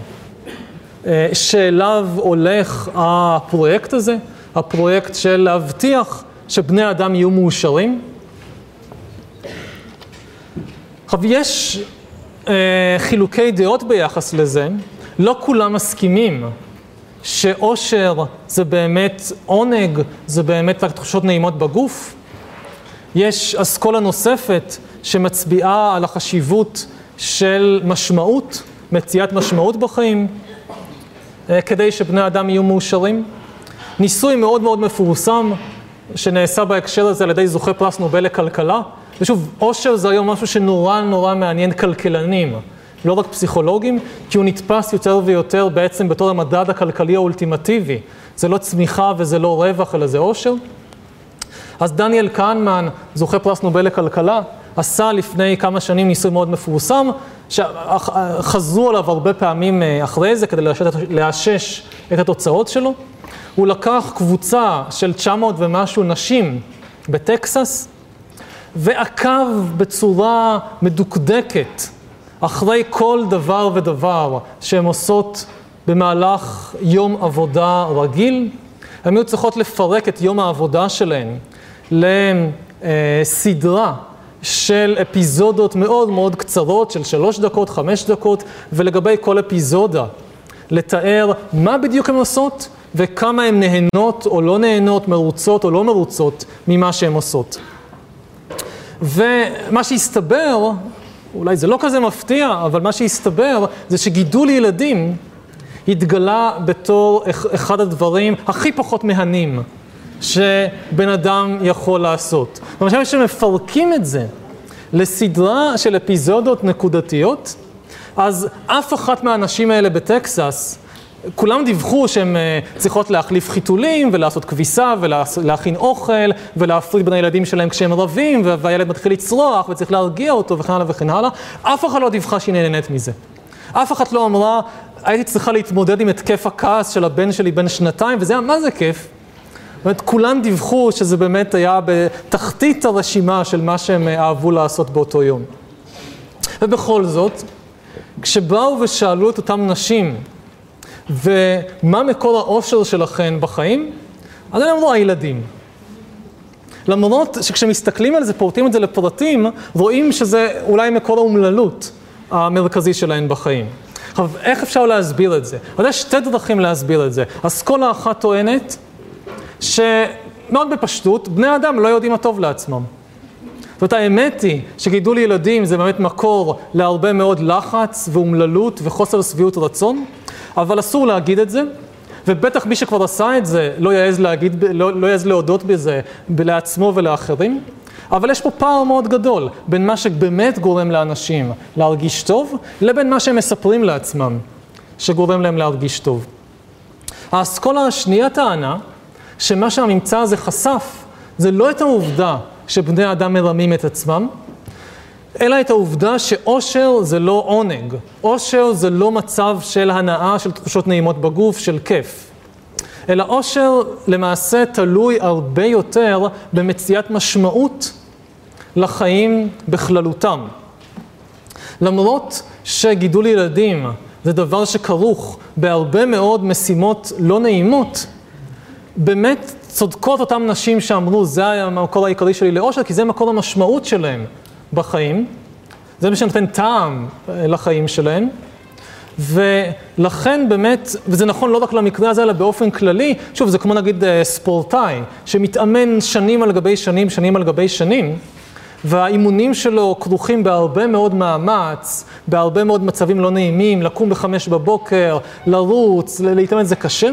שאליו הולך הפרויקט הזה, הפרויקט של להבטיח שבני אדם יהיו מאושרים. יש חילוקי דעות ביחס לזה, לא כולם מסכימים שאושר זה באמת עונג, זה באמת רק תחושות נעימות בגוף. יש אסכולה נוספת שמצביעה על החשיבות של משמעות, מציאת משמעות בחיים, כדי שבני אדם יהיו מאושרים. ניסוי מאוד מאוד מפורסם, שנעשה בהקשר הזה על ידי זוכה פרס נובל לכלכלה. ושוב, אושר זה היום משהו שנורא נורא מעניין כלכלנים, לא רק פסיכולוגים, כי הוא נתפס יותר ויותר בעצם בתור המדד הכלכלי האולטימטיבי. זה לא צמיחה וזה לא רווח, אלא זה אושר. אז דניאל קהנמן, זוכה פרס נובל לכלכלה, עשה לפני כמה שנים ניסוי מאוד מפורסם, שחזרו עליו הרבה פעמים אחרי זה כדי לאשש את התוצאות שלו. הוא לקח קבוצה של 900 ומשהו נשים בטקסס, ועקב בצורה מדוקדקת אחרי כל דבר ודבר שהן עושות במהלך יום עבודה רגיל. הן היו צריכות לפרק את יום העבודה שלהן לסדרה של אפיזודות מאוד מאוד קצרות, של 3 דקות, 5 דקות, ולגבי כל אפיזודה, לתאר מה בדיוק הן עושות, וכמה הן נהנות או לא נהנות, מרוצות או לא מרוצות, ממה שהן עושות. ומה שהסתבר, אולי זה לא כזה מפתיע, אבל מה שהסתבר, זה שגידול ילדים התגלה בתור אחד הדברים הכי פחות מהנים שבן אדם יכול לעשות. למשל, שמפרקים את זה לסדרה של אפיזודות נקודתיות, אז אף אחת מהאנשים האלה בטקסס, כולם דיווחו שהן צריכות להחליף חיתולים ולעשות כביסה ולהכין אוכל ולהפריד בין הילדים שלהם כשהם רבים והילד מתחיל לצרוח וצריך להרגיע אותו וכן הלאה וכן הלאה. אף אחת לא דיווחה שהיא נהנית מזה. אף אחת לא אמרה, הייתי צריכה להתמודד עם התקף הכעס של הבן שלי בן שנתיים וזה היה מה זה כיף. זאת אומרת, כולם דיווחו שזה באמת היה בתחתית הרשימה של מה שהם אהבו לעשות באותו יום. ובכל זאת, כשבאו ושאלו את אותם נשים, ומה מקור האושר שלכן בחיים? אז הם אמרו, הילדים. למרות שכשמסתכלים על זה, פורטים את זה לפרטים, רואים שזה אולי מקור האומללות המרכזי שלהן בחיים. עכשיו, איך אפשר להסביר את זה? אבל יש שתי דרכים להסביר את זה. אסכולה אחת טוענת, שמאוד בפשטות, בני אדם לא יודעים מה טוב לעצמם. זאת אומרת, האמת היא שגידול ילדים זה באמת מקור להרבה מאוד לחץ ואומללות וחוסר שביעות רצון, אבל אסור להגיד את זה, ובטח מי שכבר עשה את זה לא יעז להגיד, לא יעז להודות בזה לעצמו ולאחרים, אבל יש פה פער מאוד גדול בין מה שבאמת גורם לאנשים להרגיש טוב, לבין מה שהם מספרים לעצמם שגורם להם להרגיש טוב. האסכולה השנייה טענה, שמה שהממצא הזה חשף, זה לא את העובדה שבני האדם מרמים את עצמם, אלא את העובדה שאושר זה לא עונג. אושר זה לא מצב של הנאה, של תחושות נעימות בגוף, של כיף. אלא אושר למעשה תלוי הרבה יותר במציאת משמעות לחיים בכללותם. למרות שגידול ילדים זה דבר שכרוך בהרבה מאוד משימות לא נעימות, באמת צודקות אותם נשים שאמרו, זה היה המקור העיקרי שלי לאושר, כי זה מקור המשמעות שלהם בחיים. זה מה שנותן טעם לחיים שלהם. ולכן באמת, וזה נכון לא רק למקרה הזה, אלא באופן כללי, שוב, זה כמו נגיד ספורטאי, שמתאמן שנים על גבי שנים, שנים על גבי שנים, והאימונים שלו כרוכים בהרבה מאוד מאמץ, בהרבה מאוד מצבים לא נעימים, לקום ב-5 בבוקר, לרוץ, להתאמן זה קשה.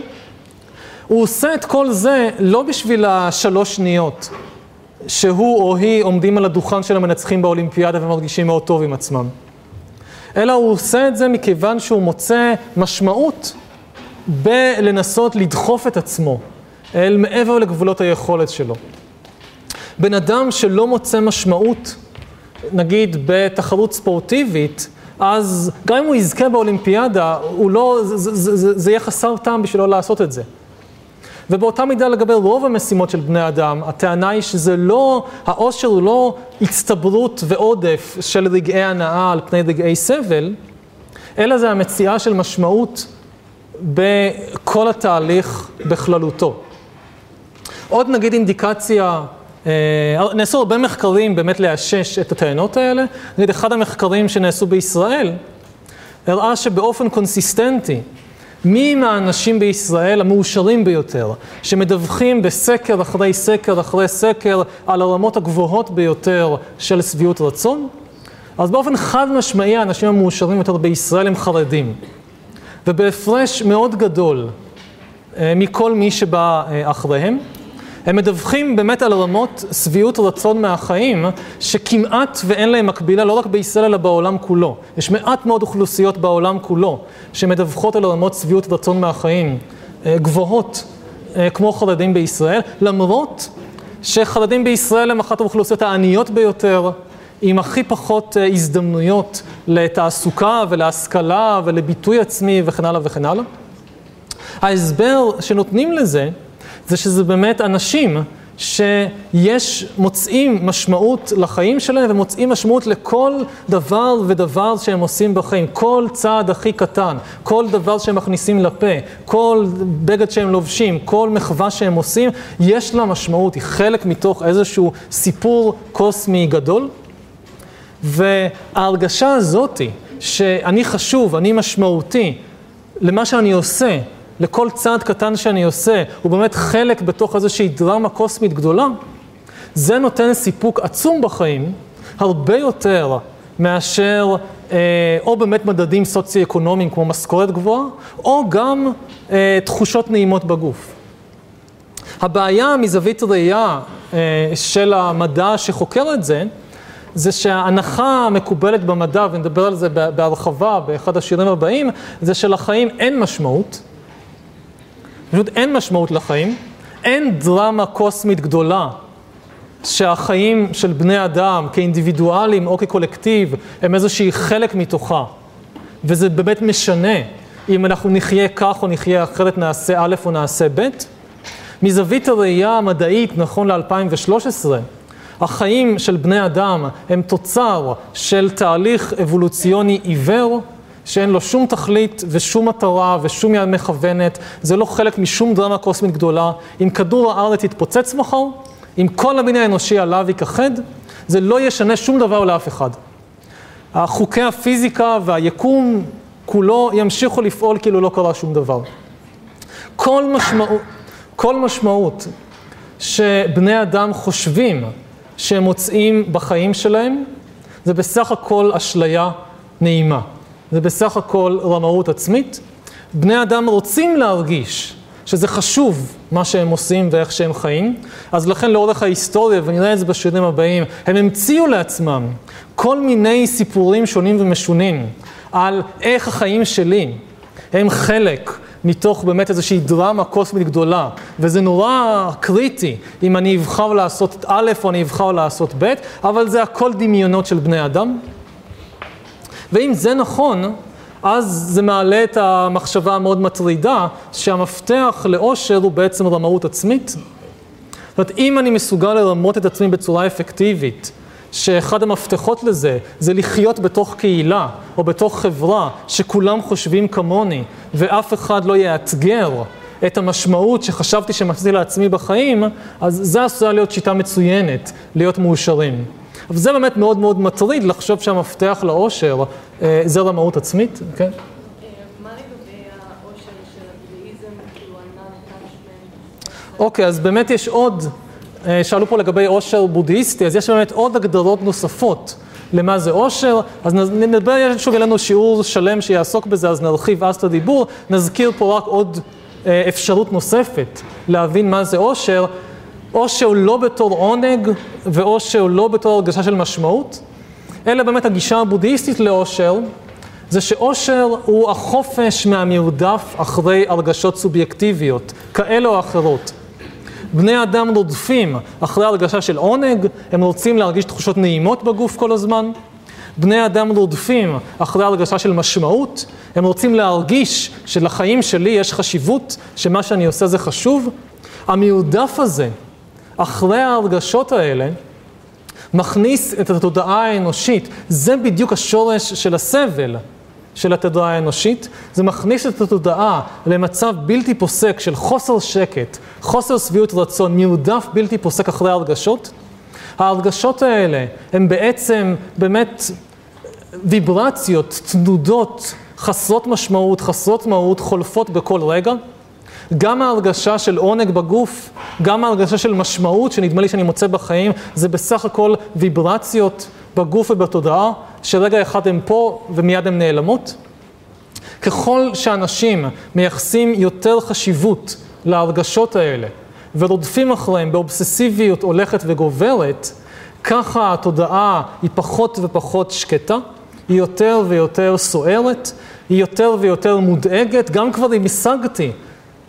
הוא עושה את כל זה לא בשביל השלוש שניות שהוא או היא עומדים על הדוכן של המנצחים באולימפיאדה ומרגישים מאוד טוב עם עצמם. אלא הוא עושה את זה מכיוון שהוא מוצא משמעות בלנסות לדחוף את עצמו אל מעבר לגבולות היכולת שלו. בן אדם שלא מוצא משמעות, נגיד בתחרות ספורטיבית, אז גם אם הוא יזכה באולימפיאדה, הוא לא, זה יהיה חסר טעם בשביל לא לעשות את זה. ובאותה מידה לגבי רוב המשימות של בני אדם, הטענה היא שזה לא, האושר הוא לא הצטברות ועודף של רגעי הנאה על פני רגעי סבל, אלא זה המציאה של משמעות בכל התהליך בכללותו. עוד נגיד אינדיקציה, נעשו הרבה מחקרים באמת לאשש את הטענות האלה. נגיד אחד המחקרים שנעשו בישראל, הראה שבאופן קונסיסטנטי, מי מהאנשים בישראל המאושרים ביותר, שמדווחים בסקר אחרי סקר אחרי סקר על הרמות הגבוהות ביותר של שביעות רצון? אז באופן חד משמעי האנשים המאושרים יותר בישראל הם חרדים. ובהפרש מאוד גדול מכל מי שבא אחריהם, הם מדווחים באמת על רמות שביעות רצון מהחיים שכמעט ואין להם מקבילה לא רק בישראל אלא בעולם כולו. יש מעט מאוד אוכלוסיות בעולם כולו שמדווחות על רמות שביעות רצון מהחיים גבוהות כמו חרדים בישראל, למרות שחרדים בישראל הם אחת האוכלוסיות העניות ביותר, עם הכי פחות הזדמנויות לתעסוקה ולהשכלה ולביטוי עצמי וכן הלאה וכן הלאה. ההסבר שנותנים לזה זה שזה באמת אנשים שמוצאים משמעות לחיים שלהם ומוצאים משמעות לכל דבר ודבר שהם עושים בחיים. כל צעד הכי קטן, כל דבר שהם מכניסים לפה, כל בגד שהם לובשים, כל מחווה שהם עושים, יש לה משמעות, היא חלק מתוך איזשהו סיפור קוסמי גדול. וההרגשה הזאת שאני חשוב, אני משמעותי למה שאני עושה, לכל צעד קטן שאני עושה, הוא באמת חלק בתוך איזושהי דרמה קוסמית גדולה, זה נותן סיפוק עצום בחיים, הרבה יותר מאשר או באמת מדדים סוציו-אקונומיים כמו משכורת גבוהה, או גם תחושות נעימות בגוף. הבעיה מזווית ראייה של המדע שחוקר את זה, זה שההנחה המקובלת במדע, ונדבר על זה בהרחבה באחד השירים הבאים, זה שלחיים אין משמעות, פשוט אין משמעות לחיים, אין דרמה קוסמית גדולה שהחיים של בני אדם כאינדיבידואלים או כקולקטיב הם איזושהי חלק מתוכה, וזה באמת משנה אם אנחנו נחיה כך או נחיה אחרת, נעשה א' או נעשה ב'. מזווית הראייה המדעית, נכון ל-2013, החיים של בני אדם הם תוצר של תהליך אבולוציוני עיוור, שאין לו שום תכלית ושום מטרה ושום יד מכוונת, זה לא חלק משום דרמה קוסמית גדולה. אם כדור הארץ יתפוצץ מחר, אם כל המין האנושי עליו ייכחד, זה לא ישנה שום דבר לאף אחד. החוקי הפיזיקה והיקום כולו ימשיכו לפעול כאילו לא קרה שום דבר. כל משמעות שבני אדם חושבים שהם מוצאים בחיים שלהם, זה בסך הכל אשליה נעימה. זה בסך הכל רמאות עצמית. בני אדם רוצים להרגיש שזה חשוב מה שהם עושים ואיך שהם חיים. אז לכן לאורך ההיסטוריה, ונראה את זה בשירים הבאים, הם המציאו לעצמם כל מיני סיפורים שונים ומשונים על איך החיים שלי הם חלק מתוך באמת איזושהי דרמה קוסמית גדולה, וזה נורא קריטי אם אני אבחר לעשות את א' או אני אבחר לעשות ב', אבל זה הכל דמיונות של בני אדם. ואם זה נכון, אז זה מעלה את המחשבה המאוד מטרידה, שהמפתח לאושר הוא בעצם רמאות עצמית. זאת אומרת, אם אני מסוגל לרמות את עצמי בצורה אפקטיבית, שאחד המפתחות לזה זה לחיות בתוך קהילה או בתוך חברה שכולם חושבים כמוני, ואף אחד לא יאתגר את המשמעות שחשבתי שמצאתי לעצמי בחיים, אז זה עשויה להיות שיטה מצוינת, להיות מאושרים. אבל זה באמת מאוד מאוד מטריד לחשוב שהמפתח לאושר זה רמאות עצמית, כן? מה לגבי האושר של הבריאיזם, כאילו הנאר-טאצ'מנט? אוקיי, אז באמת יש עוד, שאלו פה לגבי אושר בודהיסטי, אז יש באמת עוד הגדרות נוספות למה זה אושר. אז נדבר, יש שוב לנו שיעור שלם שיעסוק בזה, אז נרחיב אז את הדיבור. נזכיר פה רק עוד אפשרות נוספת להבין מה זה אושר. אושר לא בתור עונג ואושר לא בתור הרגשה של משמעות, אלא באמת הגישה הבודהיסטית לאושר, זה שאושר הוא החופש מהמרדף אחרי הרגשות סובייקטיביות, כאלה או אחרות. בני אדם רודפים אחרי הרגשה של עונג, הם רוצים להרגיש תחושות נעימות בגוף כל הזמן. בני אדם רודפים אחרי הרגשה של משמעות, הם רוצים להרגיש שלחיים שלי יש חשיבות, שמה שאני עושה זה חשוב. המרדף הזה, אחרי ההרגשות האלה, מכניס את התודעה האנושית. זה בדיוק השורש של הסבל של התודעה האנושית. זה מכניס את התודעה למצב בלתי פוסק של חוסר שקט, חוסר שביעות רצון, מרדף בלתי פוסק אחרי הרגשות. ההרגשות האלה הן בעצם באמת ויברציות, תנודות, חסרות משמעות, חסרות מהות, חולפות בכל רגע. גם ההרגשה של עונג בגוף, גם ההרגשה של משמעות שנדמה לי שאני מוצא בחיים, זה בסך הכל ויברציות בגוף ובתודעה, שרגע אחד הם פה ומיד הם נעלמות. ככל שאנשים מייחסים יותר חשיבות להרגשות האלה, ורודפים אחריהם באובססיביות הולכת וגוברת, ככה התודעה היא פחות ופחות שקטה, היא יותר ויותר סוערת, היא יותר ויותר מודאגת. גם כבר אם השגתי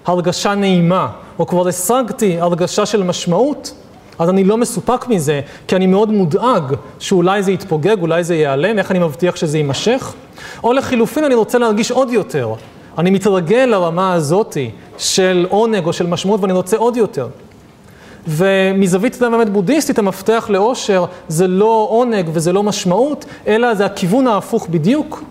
הרגשה נעימה, או כבר השגתי הרגשה של משמעות, אז אני לא מסופק מזה, כי אני מאוד מודאג שאולי זה יתפוגג, אולי זה ייעלם, איך אני מבטיח שזה יימשך. או לחילופין, אני רוצה להרגיש עוד יותר. אני מתרגל לרמה הזאת של עונג או של משמעות, ואני רוצה עוד יותר. ומזווית באמת בודהיסטית, המפתח לאושר זה לא עונג וזה לא משמעות, אלא זה הכיוון ההפוך בדיוק.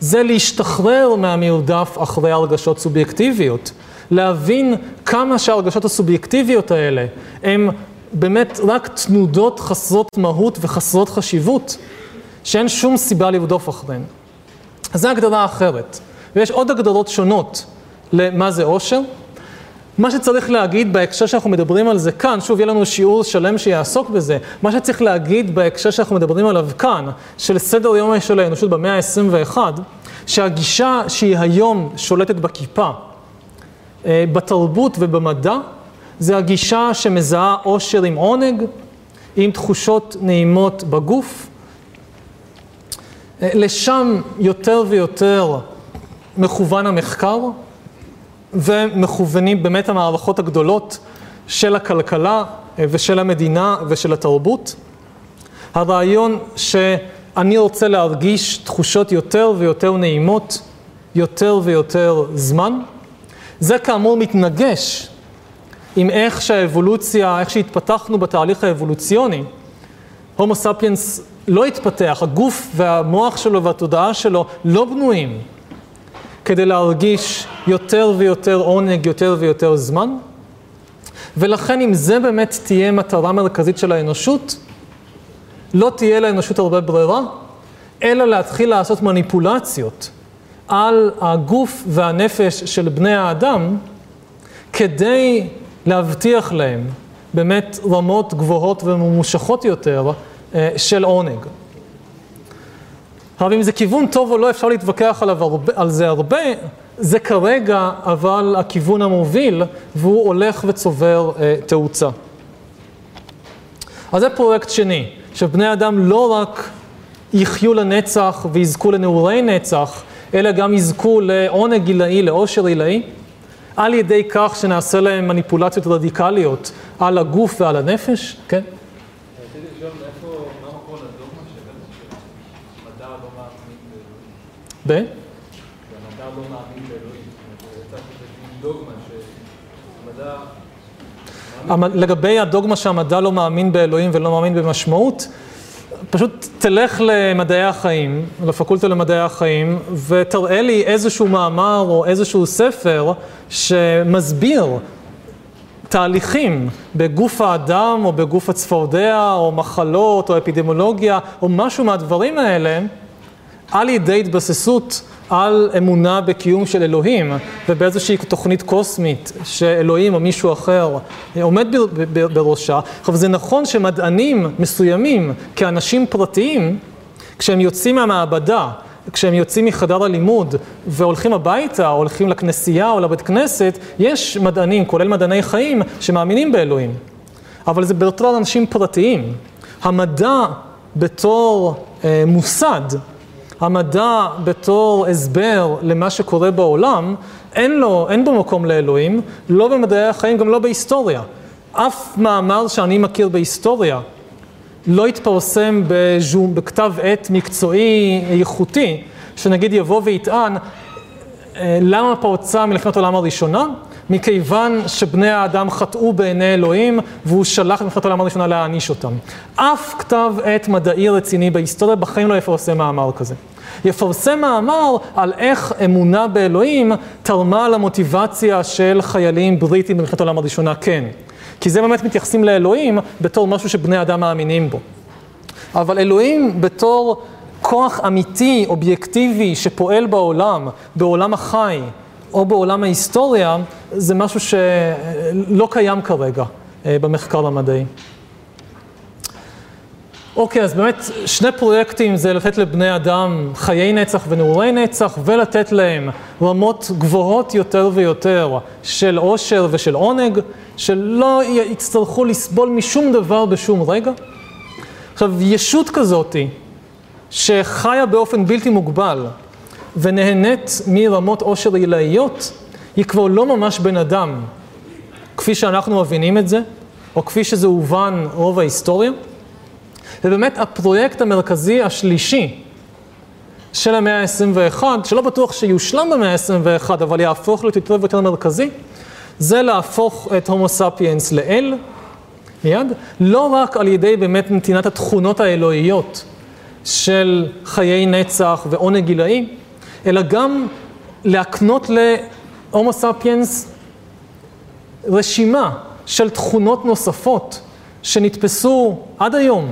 זה להשתחרר מהמרדף אחרי הרגשות סובייקטיביות. להבין כמה שהרגשות הסובייקטיביות האלה הם באמת רק תנודות חסרות מהות וחסרות חשיבות, שאין שום סיבה לבדוף אחריהן. אז זו הגדרה אחרת. ויש עוד הגדרות שונות למה זה אושר. מה שצריך להגיד בהקשר שאנחנו מדברים על זה כאן, שוב, יהיה לנו שיעור שלם שיעסוק בזה, מה שצריך להגיד בהקשר שאנחנו מדברים עליו כאן, של סדר יום של האנושות במאה ה-21, שהגישה שהיא היום שולטת בכיפה, בתרבות ובמדע, זה הגישה שמזהה אושר עם עונג, עם תחושות נעימות בגוף. לשם יותר ויותר מכוון המחקר, ומכוונים באמת המערכות הגדולות של הכלכלה ושל המדינה ושל התרבות. הרעיון שאני רוצה להרגיש תחושות יותר ויותר נעימות, יותר ויותר זמן. זה כאמור מתנגש עם איך שהאבולוציה, איך שהתפתחנו בתהליך האבולוציוני. הומו ספיינס לא התפתח, הגוף והמוח שלו והתודעה שלו לא בנויים כדי להרגיש יותר ויותר עונג, יותר ויותר זמן. ולכן אם זה באמת תהיה מטרה מרכזית של האנושות, לא תהיה לאנושות הרבה ברירה, אלא להתחיל לעשות מניפולציות על הגוף והנפש של בני האדם, כדי להבטיח להם באמת רמות גבוהות וממושכות יותר של עונג. אבל אם זה כיוון טוב או לא, אפשר להתווכח על זה הרבה, זה כרגע אבל הכיוון המוביל, והוא הולך וצובר תאוצה. אז זה פרויקט שני, שבני אדם לא רק יחיו לנצח ויזכו לנעורי נצח, אלא גם יזכו לעונג גילאי, לאושר גילאי, על ידי כך שנעשה להם מניפולציות רדיקליות על הגוף ועל הנפש, כן? ב? המדע לא מאמין באלוהים, זה דוגמה שהמדע... לגבי הדוגמה שהמדע לא מאמין באלוהים ולא מאמין במשמעות, פשוט תלך למדעי החיים, לפקולטה למדעי החיים, ותראה לי איזשהו מאמר או איזשהו ספר שמסביר תהליכים בגוף האדם או בגוף הצפרדע או מחלות או אפידמולוגיה או משהו מהדברים האלה, על ידי התבססות על אמונה בקיום של אלוהים ובאיזושהי תוכנית קוסמית שאלוהים או מישהו אחר עומד בראשה. אבל זה נכון שמדענים מסוימים כאנשים פרטיים, כשהם יוצאים מהמעבדה, כשהם יוצאים מחדר הלימוד והולכים הביתה, או הולכים לכנסייה או לבית כנסת, יש מדענים, כולל מדעני חיים, שמאמינים באלוהים. אבל זה בעיקר אנשים פרטיים. המדע בתור מוסד, המדע בתור הסבר למה שקורה בעולם, אין בו מקום לאלוהים, לא במדעי החיים, גם לא בהיסטוריה. אף מאמר שאני מכיר בהיסטוריה לא התפרסם בכתב עת מקצועי איכותי, שנגיד יבוא ויטען, למה פרצה מלחמת העולם הראשונה? מכיוון שבני האדם חטאו בעיני אלוהים, והוא שלח מלחמת העולם הראשונה להעניש אותם. אף כתב עת מדעי רציני בהיסטוריה בחיים לא יפרסם מאמר כזה. יפרסם מאמר על איך אמונה באלוהים תרמה למוטיבציה של חיילים בריטים במלחמת העולם הראשונה, כן. כי זה באמת מתייחסים לאלוהים בתור משהו שבני אדם מאמינים בו. אבל אלוהים בתור כוח אמיתי, אובייקטיבי, שפועל בעולם, בעולם החי, או בעולם ההיסטוריה, זה משהו שלא קיים כרגע במחקר המדעי. אוקיי, אז באמת שני פרויקטים זה לתת לבני אדם חיי נצח ונעורי נצח, ולתת להם רמות גבוהות יותר ויותר של עושר ושל עונג, שלא יצטרכו לסבול משום דבר בשום רגע. עכשיו, ישות כזאת שחיה באופן בלתי מוגבל, ונהנית מרמות עושר עילאיות, היא כבר לא ממש בן אדם, כפי שאנחנו מבינים את זה, או כפי שזה הובן רוב ההיסטוריה. ובאמת הפרויקט המרכזי השלישי של המאה ה-21, שלא בטוח שיושלם במאה ה-21, אבל יהפוך להיות יותר ויותר מרכזי, זה להפוך את הומו ספיינס לאל, מיד, לא רק על ידי באמת נתינת התכונות האלוהיות של חיי נצח ועונג גילאי, אלא גם להקנות להומו ספיינס רשימה של תכונות נוספות שנתפסו עד היום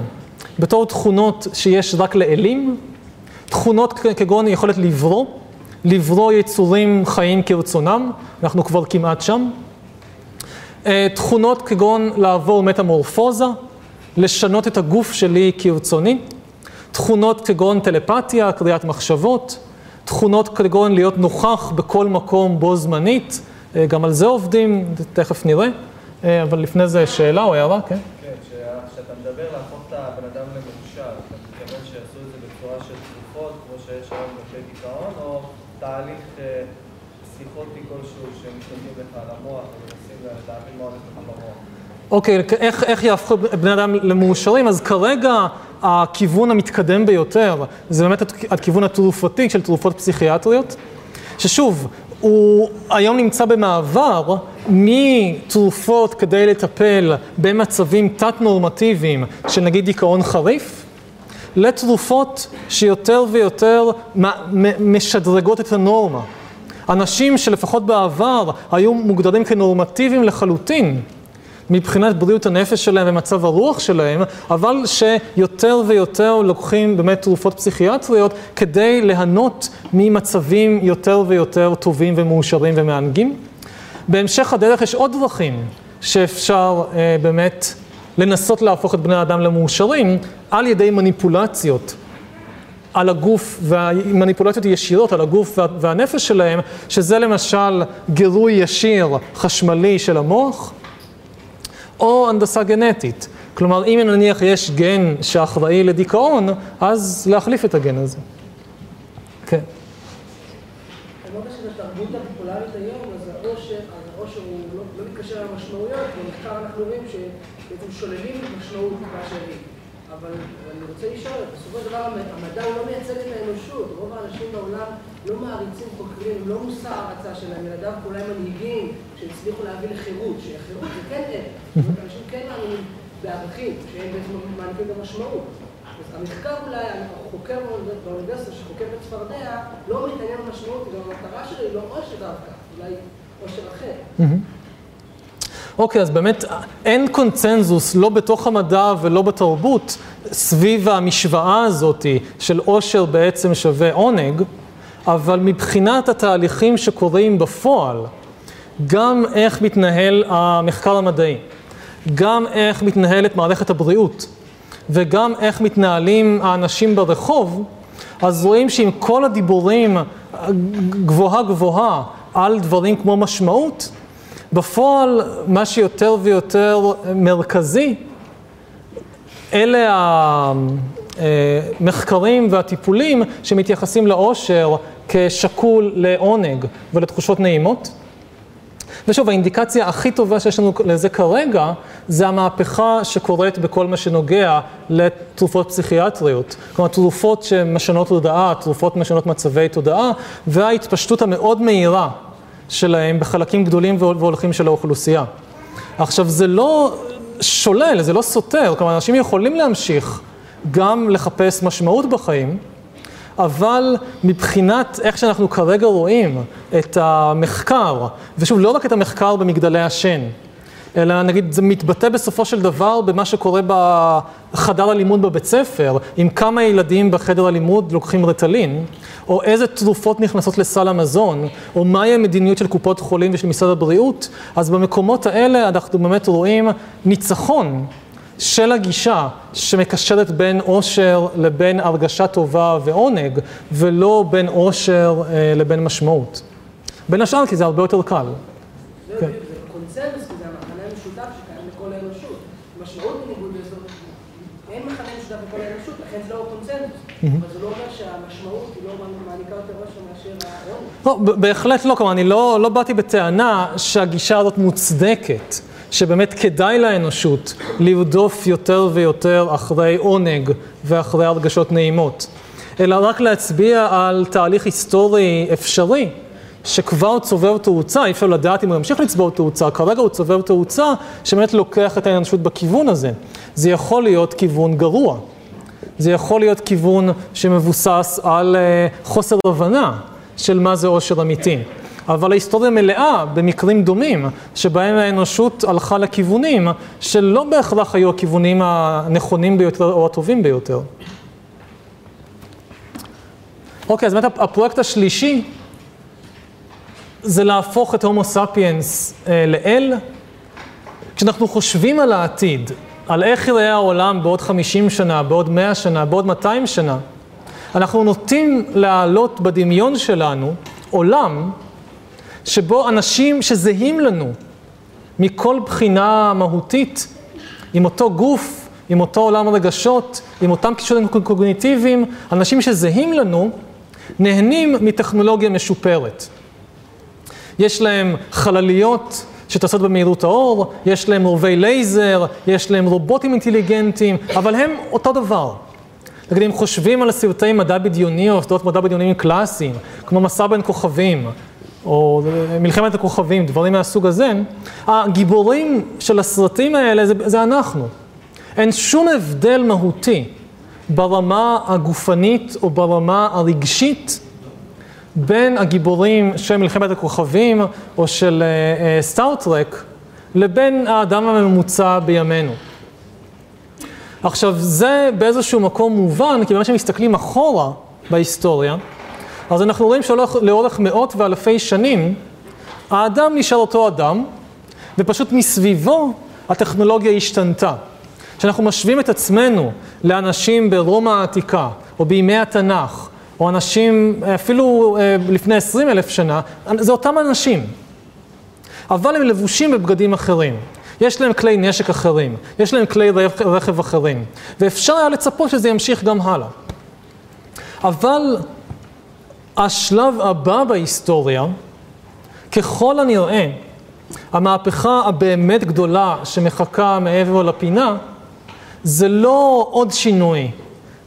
בתור תכונות שיש רק לאלים, תכונות כגון יכולת לברוא יצורים חיים כרצונם, אנחנו כבר כמעט שם, תכונות כגון לעבור מטמורפוזה, לשנות את הגוף שלי כרצוני, תכונות כגון טלפתיה, קריאת מחשבות, תכונות כגון להיות נוכח בכל מקום בו זמנית, גם על זה עובדים, תכף נראה, אבל לפני זה שאלה או הערה, כן? כן, שאתה מדבר תהליך פסיכוטי כלשהו שמתקדמים לך על המוח ומנסים להבין מה הולך לך במוח. אוקיי, איך יהפכו בני אדם למאושרים? אז כרגע הכיוון המתקדם ביותר זה באמת הכיוון התרופתי של תרופות פסיכיאטריות, ששוב, הוא היום נמצא במעבר מתרופות כדי לטפל במצבים תת-נורמטיביים של נגיד דיכאון חריף, לתרופות שיותר ויותר משדרגות את הנורמה. אנשים שלפחות בעבר היו מוגדרים כנורמטיביים לחלוטין, מבחינת בריאות הנפש שלהם ומצב הרוח שלהם, אבל שיותר ויותר לוקחים באמת תרופות פסיכיאטריות כדי ליהנות ממצבים יותר ויותר טובים ומאושרים ומענגים. בהמשך הדרך יש עוד דרכים שאפשר באמת לנסות להפוך את בני האדם למאושרים על ידי מניפולציות על הגוף, ומניפולציות ישירות על הגוף והנפש שלהם, שזה למשל גירוי ישיר חשמלי של המוח, או הנדסה גנטית. כלומר, אם נניח יש גן שאחראי לדיכאון, אז להחליף את הגן הזה. כן. אמרת שבתרבות הפופולרית היום, אז העושר הוא לא מתקשר למשמעויות, במחקר אנחנו רואים שבעצם שוללים משמעות מהשאלים. אבל אני רוצה לשאול, בסופו של דבר המדע הוא לא מייצג את האנושות. רוב האנשים בעולם לא מעריצים חוקרים, הם לא מושא ההרצה שלהם, אלא דווקא אולי מנהיגים שהצליחו להביא לחירות, שהחירות זה כן אין. אנשים כן מאמינים בערכים, שהם בעצם מעניקים במשמעות. אז המחקר אולי, החוקר באוניברסיטה שחוקר בצפרדע, לא מתעניין במשמעות, גם המטרה שלי לא עושר דווקא, אולי עושר אחר. אוקיי, אז באמת אין קונצנזוס, לא בתוך המדע ולא בתרבות, סביב המשוואה הזאת של עושר בעצם שווה עונג, אבל מבחינת התהליכים שקורים בפועל, גם איך מתנהל המחקר המדעי, גם איך מתנהלת מערכת הבריאות, וגם איך מתנהלים האנשים ברחוב, אז רואים שעם כל הדיבורים גבוהה גבוהה על דברים כמו משמעות, בפועל, מה שיותר ויותר מרכזי, אלה המחקרים והטיפולים שמתייחסים לאושר כשקול לעונג ולתחושות נעימות. ושוב, האינדיקציה הכי טובה שיש לנו לזה כרגע, זה המהפכה שקורית בכל מה שנוגע לתרופות פסיכיאטריות. כלומר, תרופות שמשנות תודעה, תרופות משנות מצבי תודעה, וההתפשטות המאוד מהירה שלהם בחלקים גדולים והולכים של האוכלוסייה. עכשיו, זה לא שולל, זה לא סותר, כלומר, אנשים יכולים להמשיך גם לחפש משמעות בחיים, אבל מבחינת איך שאנחנו כרגע רואים את המחקר, ושוב, לא רק את המחקר במגדלי השן, אלא נגיד, זה מתבטא בסופו של דבר במה שקורה בחדר הלימוד בבית ספר, עם כמה ילדים בחדר הלימוד לוקחים ריטלין, או איזה תרופות נכנסות לסל המזון, או מהי המדיניות של קופות חולים ושל משרד הבריאות, אז במקומות האלה אנחנו באמת רואים ניצחון של הגישה שמקשרת בין עושר לבין הרגשה טובה ועונג, ולא בין עושר לבין משמעות. בין השאר, כי זה הרבה יותר קל. זה קונצנזוס. אבל זה לא אומר שהמשמעות היא לא מעניקה יותר משהו מאשר העונג. לא, בהחלט לא, כלומר, אני לא באתי בטענה שהגישה הזאת מוצדקת, שבאמת כדאי לאנושות לרדוף יותר ויותר אחרי עונג ואחרי הרגשות נעימות, אלא רק להצביע על תהליך היסטורי אפשרי, שכבר צובר תאוצה, אי אפשר לדעת אם הוא ימשיך לצבור תאוצה, כרגע הוא צובר תאוצה שבאמת לוקח את האנושות בכיוון הזה. זה יכול להיות כיוון גרוע. זה יכול להיות כיוון שמבוסס על חוסר הבנה של מה זה עושר אמיתי. אבל ההיסטוריה מלאה במקרים דומים, שבהם האנושות הלכה לכיוונים שלא בהכרח היו הכיוונים הנכונים ביותר או הטובים ביותר. אוקיי, אז באמת הפרויקט השלישי זה להפוך את הומו ספיאנס לאל. כשאנחנו חושבים על העתיד, על איך ייראה העולם בעוד 50 שנה, בעוד 100 שנה, בעוד 200 שנה, אנחנו נוטים להעלות בדמיון שלנו עולם שבו אנשים שזהים לנו מכל בחינה מהותית, עם אותו גוף, עם אותו עולם הרגשות, עם אותם קישורים קוגניטיביים, אנשים שזהים לנו נהנים מטכנולוגיה משופרת. יש להם חלליות שטסות במהירות האור, יש להם רובי לייזר, יש להם רובוטים אינטליגנטיים, אבל הם אותו דבר. נגיד, אם חושבים על סרטי מדע בדיוני או סדרות מדע בדיוניים קלאסיים, כמו מסע בין כוכבים, או מלחמת הכוכבים, דברים מהסוג הזה, הגיבורים של הסרטים האלה זה אנחנו. אין שום הבדל מהותי ברמה הגופנית או ברמה הרגשית בין הגיבורים של מלחמת הכוכבים או של סטארטרק לבין האדם הממוצע בימינו. עכשיו, זה באיזשהו מקום מובן, כי במה שמסתכלים אחורה בהיסטוריה, אז אנחנו רואים שלאורך מאות ואלפי שנים, האדם נשאר אותו אדם, ופשוט מסביבו הטכנולוגיה השתנתה. כשאנחנו משווים את עצמנו לאנשים ברומא העתיקה, או בימי התנ"ך, או אנשים אפילו לפני 20,000 שנה, זה אותם אנשים. אבל הם לבושים בבגדים אחרים. יש להם כלי נשק אחרים, יש להם כלי רכב אחרים, ואפשר היה לצפות שזה ימשיך גם הלאה. אבל השלב הבא בהיסטוריה, ככל הנראה, המהפכה הבאמת גדולה שמחכה מעבר לפינה, זה לא עוד שינוי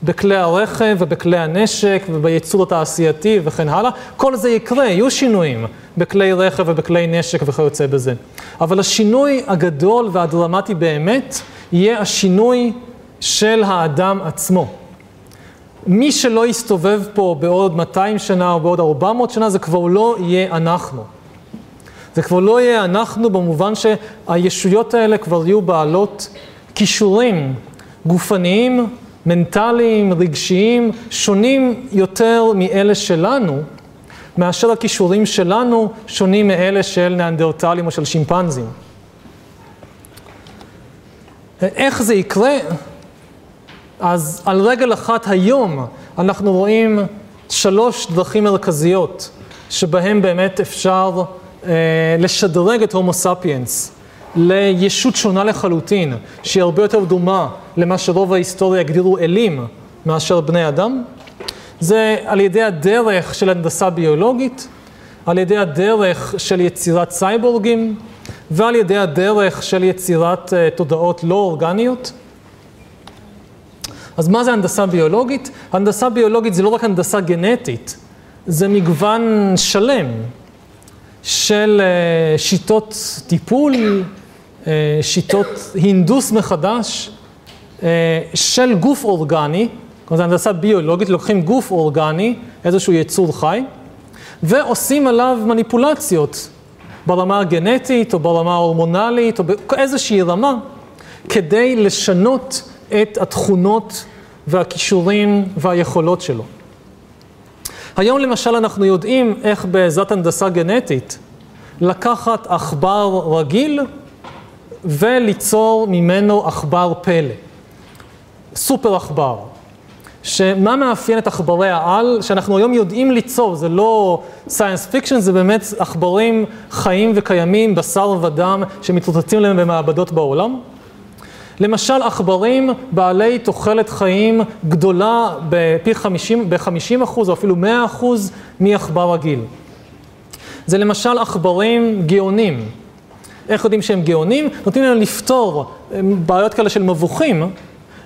בכלי הרכב ובכלי הנשק ובייצור התעשייתי וכן הלאה. כל זה יקרה, יהיו שינויים בכלי רכב ובכלי נשק וכיוצא בזה. אבל השינוי הגדול והדרמטי באמת יהיה השינוי של האדם עצמו. מי שלא יסתובב פה בעוד 200 שנה או בעוד 400 שנה, זה כבר לא יהיה אנחנו. זה כבר לא יהיה אנחנו במובן שהישויות האלה כבר יהיו בעלות כישורים גופניים, מנטליים, רגשיים, שונים יותר מאלה שלנו, מאשר הכישורים שלנו שונים מאלה של ניאנדרטלים או של שימפנזים. איך זה יקרה? אז על רגל אחת היום אנחנו רואים 3 דרכים מרכזיות שבהם באמת אפשר לשדרג את הומו ספיאנס לישות שונה לחלוטין, שהיא הרבה יותר דומה למה שרוב ההיסטוריה הגדירו אלים מאשר בני אדם. זה על ידי הדרך של הנדסה ביולוגית, על ידי הדרך של יצירת סייבורגים, ועל ידי הדרך של יצירת תודעות לא אורגניות. אז מה זה הנדסה ביולוגית? הנדסה ביולוגית זה לא רק הנדסה גנטית, זה מגוון שלם של שיטות טיפול, שיטות הינדוס מחדש, של גוף אורגני, כמו זו הנדסה ביולוגית, לוקחים גוף אורגני, איזשהו יצור חי, ועושים עליו מניפולציות ברמה הגנטית או ברמה ההורמונלית או באיזושהי רמה, כדי לשנות את התכונות והכישורים והיכולות שלו. היום למשל אנחנו יודעים איך בעזרת הנדסה גנטית לקחת עכבר רגיל וליצור ממנו עכבר פלא. סופר עכבר. שמה מאפיין את עכברי העל שאנחנו היום יודעים ליצור, זה לא סיינס פיקשן, זה באמת עכברים חיים וקיימים, בשר ודם שמתרוצצים להם במעבדות בעולם. למשל, עכברים בעלי תוחלת חיים גדולה ב-50% או אפילו 100% מעכבר רגיל. זה למשל עכברים גאונים. איך יודעים שהם גאונים? נותנים להם לפתור בעיות כאלה של מבוכים,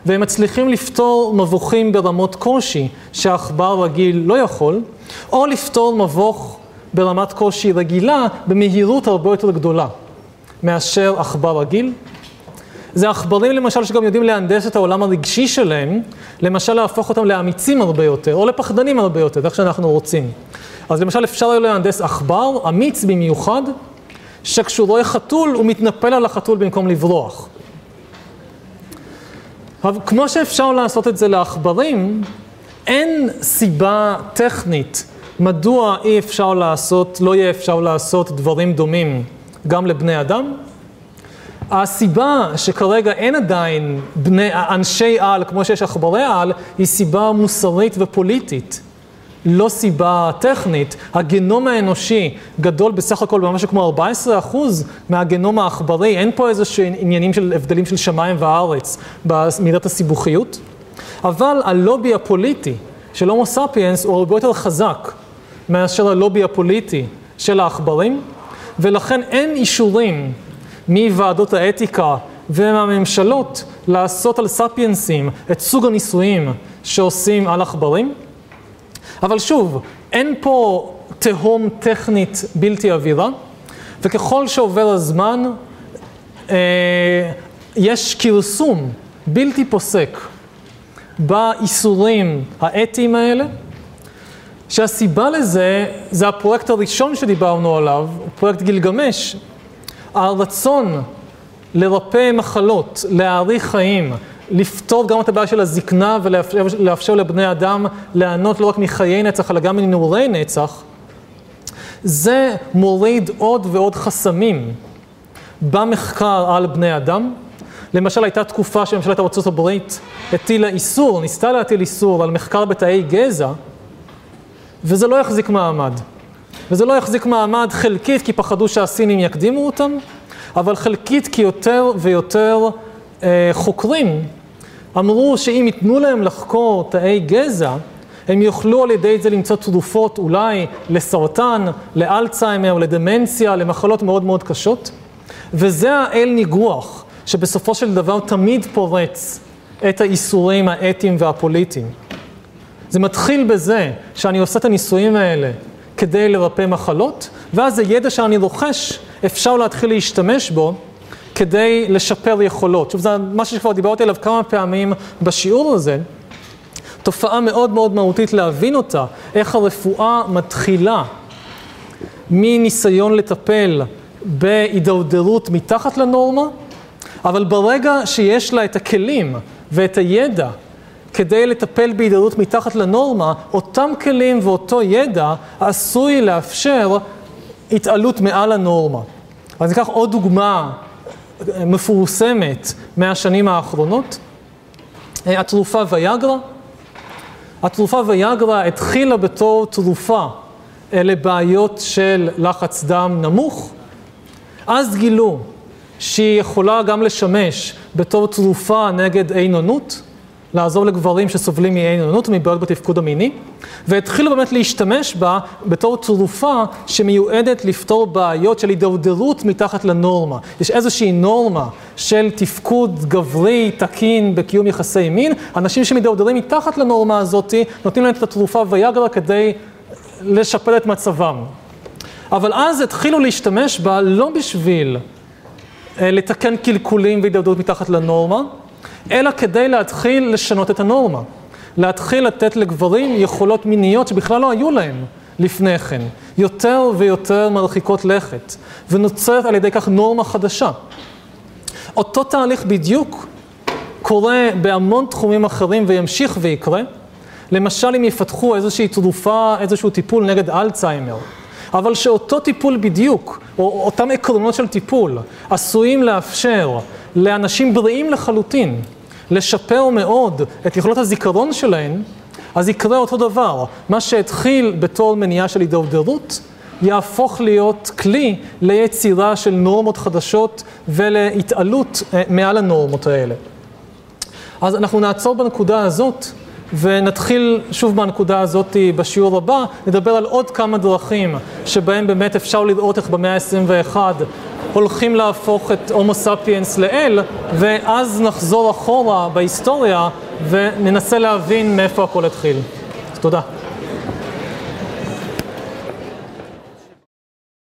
והם מצליחים לפתור מבוכים ברמות קושי שהעכבר רגיל לא יכול, או לפתור מבוך ברמת קושי רגילה במהירות הרבה יותר גדולה מאשר עכבר רגיל. זה עכברים למשל שגם יודעים להנדס את העולם הרגשי שלהם, למשל להפוך אותם לאמיצים הרבה יותר, או לפחדנים הרבה יותר, זה איך שאנחנו רוצים. אז למשל אפשר להנדס עכבר, אמיץ במיוחד, שכשהוא רואה חתול הוא מתנפל על החתול במקום לברוח. אבל כמו שאפשר לעשות את זה לעכברים, אין סיבה טכנית מדוע לא יהיה אפשר לעשות דברים דומים גם לבני אדם. הסיבה שכרגע אין עדיין אנשי על כמו שיש עכברי על, היא סיבה מוסרית ופוליטית, לא סיבה טכנית. הגנום האנושי גדול בסך הכל ממש כמו 14% מהגנום העכברי, אין פה איזשהו עניינים של הבדלים של שמיים וארץ במידת הסיבוכיות, אבל הלובי הפוליטי של הומו ספיאנס הוא הרבה יותר חזק מאשר הלובי הפוליטי של העכברים, ולכן אין אישורים מוועדות האתיקה ומהממשלות לעשות על ספיאנסים את סוג הניסויים שעושים על עכברים. אבל שוב, אין פה תהום טכנית בלתי עבירה, וככל שעובר הזמן יש כרסום בלתי פוסק באיסורים האתיים האלה, שהסיבה לזה זה הפרויקט הראשון שדיברנו עליו, פרויקט גילגמש, הרצון לרפא מחלות, להאריך חיים, לפתור גם את הבעיה של הזקנה ולאפשר לבני אדם לענות לא רק מחיי נצח אלא גם מנעורי נצח, זה מוריד עוד ועוד חסמים במחקר על בני אדם. למשל, הייתה תקופה שממשלת ארצות הברית הטילה איסור, ניסתה להטיל איסור על מחקר בתאי גזע, וזה לא יחזיק מעמד. וזה לא יחזיק מעמד חלקית כי פחדו שהסינים יקדימו אותם, אבל חלקית כי יותר ויותר חוקרים אמרו שאם ייתנו להם לחקור תאי גזע, הם יוכלו על ידי זה למצוא תרופות אולי לסרטן, לאלצהיימר, לדמנציה, למחלות מאוד מאוד קשות. וזה האל ניגוח שבסופו של דבר תמיד פורץ את האיסורים האתיים והפוליטיים. זה מתחיל בזה שאני עושה את הניסויים האלה כדי לרפא מחלות, ואז הידע שאני רוכש אפשר להתחיל להשתמש בו כדי לשפר יכולות. שוב, זה משהו שכבר דיברתי עליו כמה פעמים בשיעור הזה, תופעה מאוד מאוד מהותית להבין אותה, איך הרפואה מתחילה מניסיון לטפל בהידרדרות מתחת לנורמה, אבל ברגע שיש לה את הכלים ואת הידע כדי לטפל בהידרדרות מתחת לנורמה, אותם כלים ואותו ידע עשוי לאפשר התעלות מעל הנורמה. אז ניקח עוד דוגמה מפורסמת מהשנים האחרונות, התרופה ויאגרה. התרופה ויאגרה התחילה בתור תרופה לבעיות של לחץ דם נמוך, אז גילו שהיא יכולה גם לשמש בתור תרופה נגד אינונות, לעזור לגברים שסובלים מאינונות ומבעיות בתפקוד המיני, והתחילו באמת להשתמש בה בתור תרופה שמיועדת לפתור בעיות של הידרדרות מתחת לנורמה. יש איזושהי נורמה של תפקוד גברי תקין בקיום יחסי מין, אנשים שמתדרדרים מתחת לנורמה הזאת נותנים להם את התרופה ויאגרה כדי לשפר את מצבם. אבל אז התחילו להשתמש בה לא בשביל לתקן קלקולים והידרדרות מתחת לנורמה, אלא כדי להתחיל לשנות את הנורמה. להתחיל לתת לגברים יכולות מיניות שבכלל לא היו להם לפני כן, יותר ויותר מרחיקות לכת, ונוצרת על ידי כך נורמה חדשה. אותו תהליך בדיוק קורה בהמון תחומים אחרים וימשיך ויקרה. למשל, אם יפתחו איזושהי תרופה, איזשהו טיפול נגד אלצהיימר, אבל שאותו טיפול בדיוק, או אותם עקרונות של טיפול, עשויים לאפשר לאנשים בריאים לחלוטין לשפר מאוד את יכולות הזיכרון שלהם, אז יקרה אותו דבר. מה שהתחיל בתור מניעה של הידרדרות, יהפוך להיות כלי ליצירה של נורמות חדשות ולהתעלות מעל הנורמות האלה. אז אנחנו נעצור בנקודה הזאת, ונתחיל שוב מהנקודה הזאת בשיעור הבא, נדבר על עוד כמה דרכים שבהם באמת אפשר לראות איך במאה ה-21 הולכים להפוך את הומו ספיאנס לאל, ואז נחזור אחורה בהיסטוריה וננסה להבין מאיפה הכל התחיל. תודה.